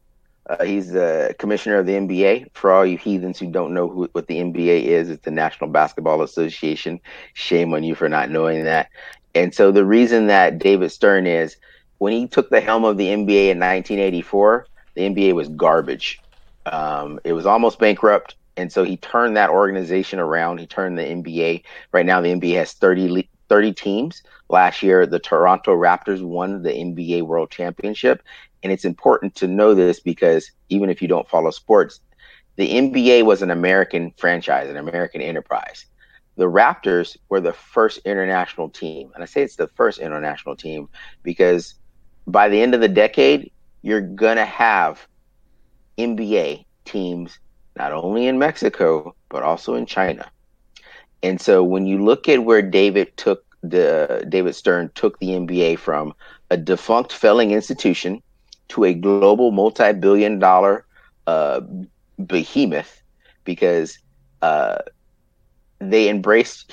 He's the commissioner of the NBA. For all you heathens who don't know what the NBA is, it's the National Basketball Association. Shame on you for not knowing that. And so the reason that David Stern is, when he took the helm of the NBA in 1984, the NBA was garbage. It was almost bankrupt. And so he turned that organization around. He turned the NBA. Right now, the NBA has 30 teams. Last year, the Toronto Raptors won the NBA World Championship. And it's important to know this because even if you don't follow sports, the NBA was an American franchise, an American enterprise. The Raptors were the first international team. And I say it's the first international team because by the end of the decade, you're going to have NBA teams not only in Mexico, but also in China. And so when you look at where David Stern took the NBA from a defunct failing institution to a global multi-billion-dollar behemoth, because he embraced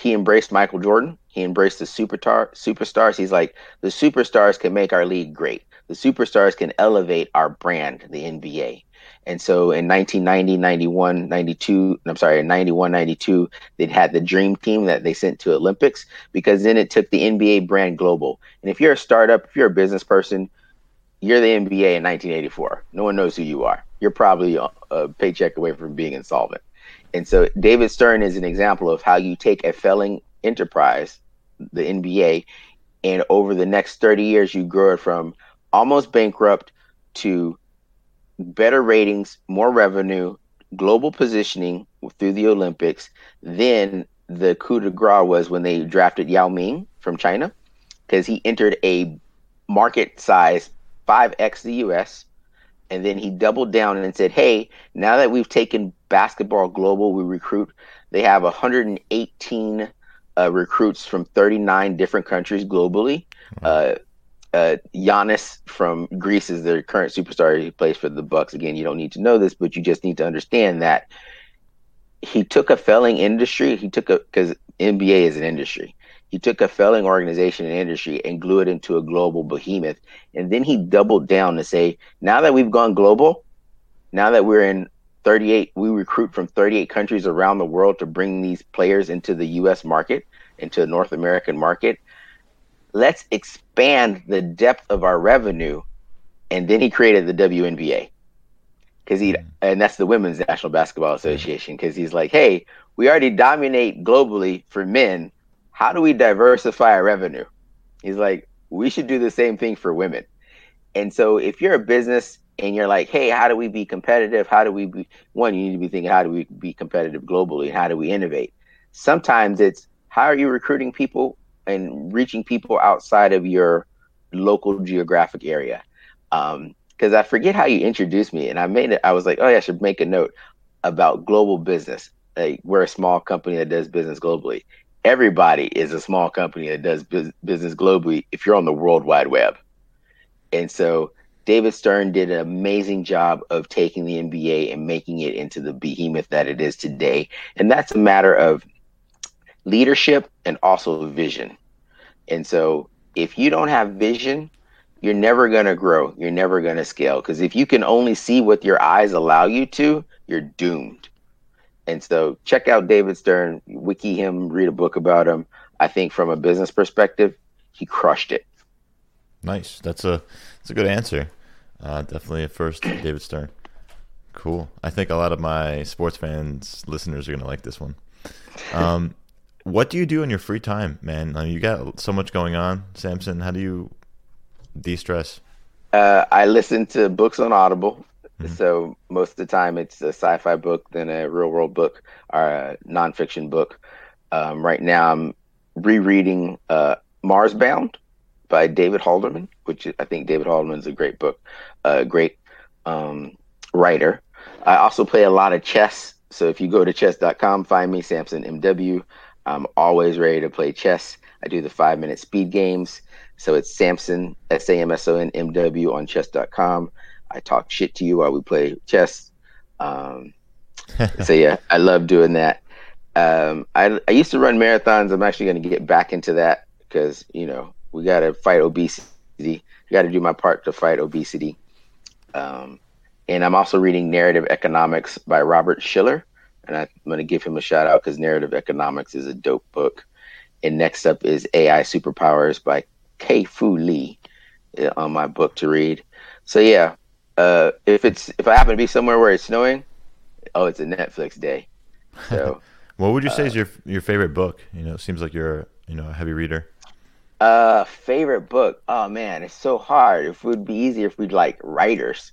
Michael Jordan. He embraced the superstars. He's like, the superstars can make our league great. The superstars can elevate our brand, the NBA. And so in 91, 92, they had the dream team that they sent to Olympics, because then it took the NBA brand global. And if you're a startup, if you're a business person, you're the NBA in 1984. No one knows who you are. You're probably a paycheck away from being insolvent. And so David Stern is an example of how you take a failing enterprise, the NBA, and over the next 30 years, you grow it from almost bankrupt to better ratings, more revenue, global positioning through the Olympics. Then the coup de grace was when they drafted Yao Ming from China, because he entered a market size 5x the US. And then he doubled down and said, hey, now that we've taken basketball global, we recruit. They have 118 recruits from 39 different countries globally. Giannis from Greece is their current superstar. He plays for the Bucks. Again, you don't need to know this, but you just need to understand that he took a failing industry. Because NBA is an industry. He took a failing organization and industry and glued it into a global behemoth. And then he doubled down to say, now that we've gone global, now that we're in 38, we recruit from 38 countries around the world to bring these players into the U.S. market, into the North American market. Let's expand the depth of our revenue. And then he created the WNBA, and that's the Women's National Basketball Association, because he's like, hey, we already dominate globally for men. How do we diversify our revenue? He's like, we should do the same thing for women. And so if you're a business and you're like, hey, how do we be competitive? You need to be thinking, how do we be competitive globally? And how do we innovate? Sometimes it's, how are you recruiting people and reaching people outside of your local geographic area? Because I forget how you introduced me, and I was like, oh yeah, I should make a note about global business. Like, we're a small company that does business globally. Everybody is a small company that does business globally if you're on the World Wide Web. And so David Stern did an amazing job of taking the NBA and making it into the behemoth that it is today. And that's a matter of leadership and also vision. And so if you don't have vision, you're never going to grow. You're never going to scale. Because if you can only see what your eyes allow you to, you're doomed. And so check out David Stern, wiki him, read a book about him. I think from a business perspective, he crushed it. Nice. That's a good answer. Definitely a first, David Stern. Cool. I think a lot of my sports fans, listeners are going to like this one. What do you do in your free time, man? I mean, you got so much going on, Samson. How do you de-stress? I listen to books on Audible. Mm-hmm. So most of the time it's a sci-fi book, then a real-world book, or a nonfiction book. Right now I'm rereading Mars Bound by David Halderman, which I think David Halderman's a great book, great writer. I also play a lot of chess. So if you go to chess.com, find me, Samson MW. I'm always ready to play chess. I do the 5-minute speed games. So it's Samson, S-A-M-S-O-N MW on chess.com. I talk shit to you while we play chess. So yeah, I love doing that. I used to run marathons. I'm actually going to get back into that because, we got to fight obesity. I got to do my part to fight obesity. And I'm also reading Narrative Economics by Robert Shiller. And I'm going to give him a shout out because Narrative Economics is a dope book. And next up is AI Superpowers by Kei-Fu Lee on my book to read. So yeah, if I happen to be somewhere where it's snowing, it's a Netflix day. So what would you say is your favorite book? It seems like you're a heavy reader. Favorite book? Oh man, it's so hard. It would be easier if we'd like writers.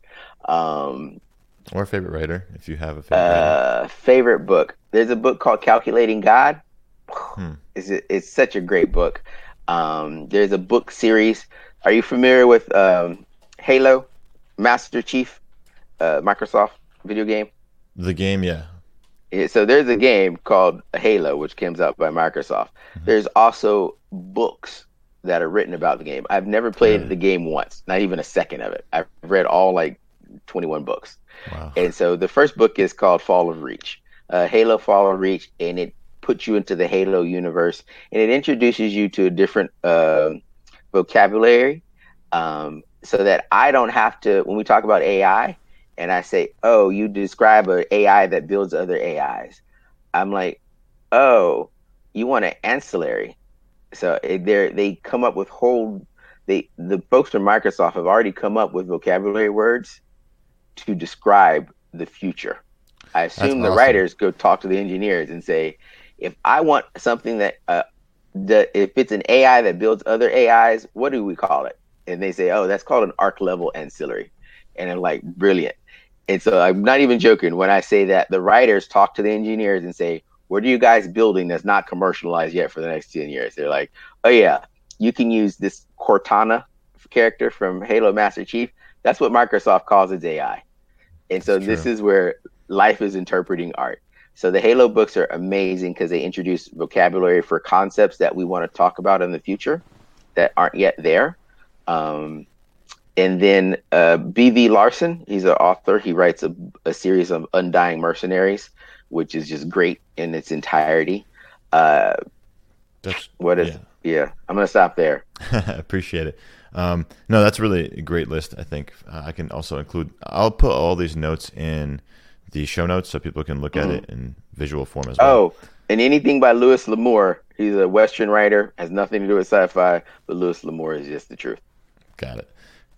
Or favorite writer, if you have a favorite writer. Favorite book. There's a book called Calculating God. It's such a great book. There's a book series Are you familiar with Halo, Master Chief, Microsoft video game? The game, yeah. So there's a game called Halo, which comes out by Microsoft. Mm-hmm. There's also books that are written about the game. I've never played the game once, not even a second of it. I've read all like 21 books. Wow. And so the first book is called Fall of Reach, Halo Fall of Reach, and it puts you into the Halo universe, and it introduces you to a different vocabulary so that I don't have to, when we talk about AI, and I say, oh, you describe an AI that builds other AIs. I'm like, oh, you want an ancillary. So they come up with the folks from Microsoft have already come up with vocabulary words to describe the future. I assume That's awesome. The writers go talk to the engineers and say, if I want something that, if it's an AI that builds other AIs, what do we call it? And they say, oh, that's called an arc level ancillary. And I'm like, brilliant. And so I'm not even joking when I say that the writers talk to the engineers and say, what are you guys building that's not commercialized yet for the next 10 years? They're like, oh, yeah, you can use this Cortana character from Halo Master Chief. That's what Microsoft calls its AI. And so this is where life is interpreting art. So the Halo books are amazing because they introduce vocabulary for concepts that we want to talk about in the future that aren't yet there. And then B.V. Larson, he's an author. He writes a series of Undying Mercenaries, which is just great in its entirety. I'm going to stop there. Appreciate it. No, that's really a great list, I think. I can also include – I'll put all these notes in the show notes so people can look at it in visual form as well. Oh, and anything by Louis L'Amour. He's a Western writer, has nothing to do with sci-fi, but Louis L'Amour is just the truth. Got it.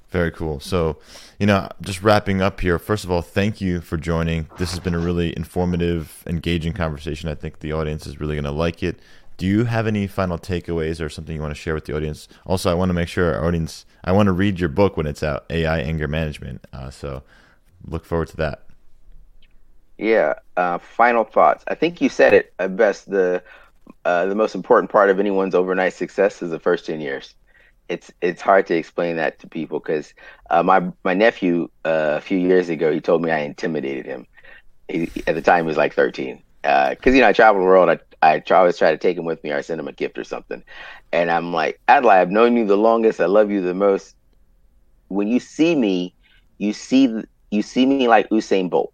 Very cool. So, just wrapping up here, first of all, thank you for joining. This has been a really informative, engaging conversation. I think the audience is really going to like it. Do you have any final takeaways or something you want to share with the audience? Also, I want to make sure our audience, I want to read your book when it's out, AI Anger Management. So look forward to that. Yeah. Final thoughts. I think you said it best. The most important part of anyone's overnight success is the first 10 years. It's hard to explain that to people because my nephew a few years ago, he told me I intimidated him. At the time, he was like 13. Because, I travel the world. I always try to take him with me or I send him a gift or something. And I'm like, Adlai, I've known you the longest. I love you the most. When you see me, you see me like Usain Bolt.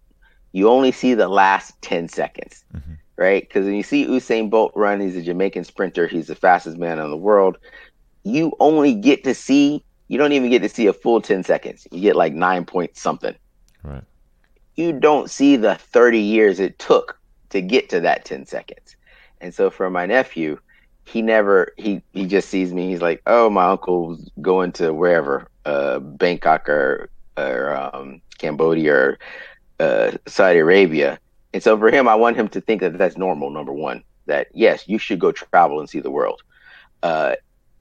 You only see the last 10 seconds. Mm-hmm. Right? Because when you see Usain Bolt run, he's a Jamaican sprinter. He's the fastest man in the world. You only get to see, you don't even get to see a full 10 seconds. You get like 9 point something. Right. You don't see the 30 years it took to get to that 10 seconds. And so for my nephew, he just sees me. He's like, oh, my uncle's going to wherever, Bangkok or Cambodia or Saudi Arabia. And so for him, I want him to think that that's normal, number one, that yes, you should go travel and see the world.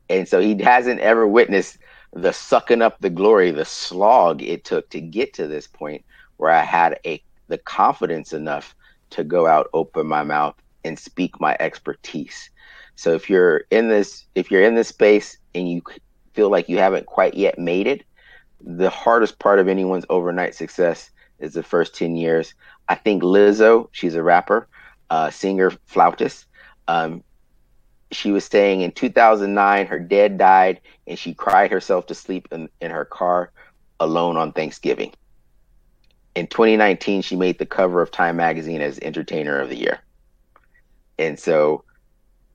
And so he hasn't ever witnessed the sucking up the glory, the slog it took to get to this point where I had the confidence enough to go out, open my mouth, and speak my expertise. So if you're in this space and you feel like you haven't quite yet made it, the hardest part of anyone's overnight success is the first 10 years. I think Lizzo, she's a rapper, singer, flautist. She was saying in 2009, her dad died and she cried herself to sleep in her car alone on Thanksgiving. In 2019, she made the cover of Time Magazine as Entertainer of the Year. And so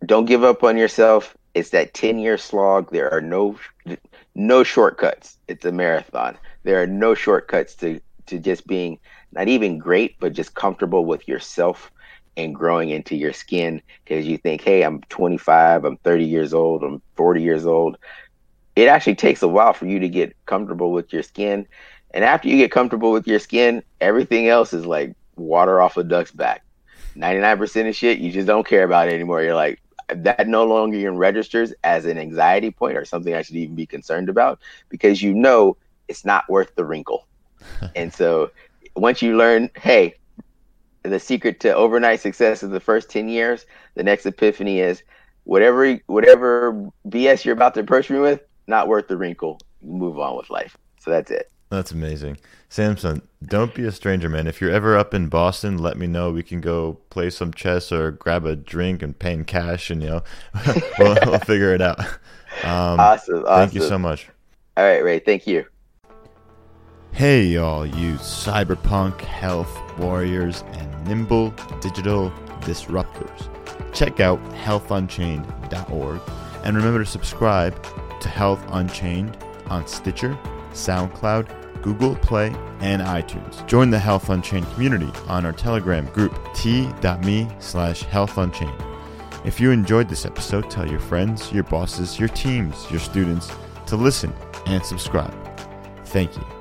don't give up on yourself. It's that 10-year slog. There are no shortcuts. It's a marathon. There are no shortcuts to just being not even great, but just comfortable with yourself and growing into your skin, because you think, hey, I'm 25, I'm 30 years old, I'm 40 years old. It actually takes a while for you to get comfortable with your skin. And after you get comfortable with your skin, everything else is like water off a duck's back. 99% of shit, you just don't care about it anymore. You're like, that no longer even registers as an anxiety point or something I should even be concerned about, because it's not worth the wrinkle. And so once you learn, hey, the secret to overnight success is the first 10 years. The next epiphany is whatever BS you're about to approach me with, Not worth the wrinkle. Move on with life. So that's it. That's amazing. Samson, don't be a stranger, man. If you're ever up in Boston, let me know. We can go play some chess or grab a drink and pay in cash, and, you know, we'll figure it out. Awesome. Thank you so much. All right, Ray. Thank you. Hey, y'all, you cyberpunk health warriors and nimble digital disruptors. Check out healthunchained.org and remember to subscribe to Health Unchained on Stitcher, SoundCloud, Google Play, and iTunes. Join the Health Unchained community on our Telegram group, t.me/Health Unchained. If you enjoyed this episode, tell your friends, your bosses, your teams, your students to listen and subscribe. Thank you.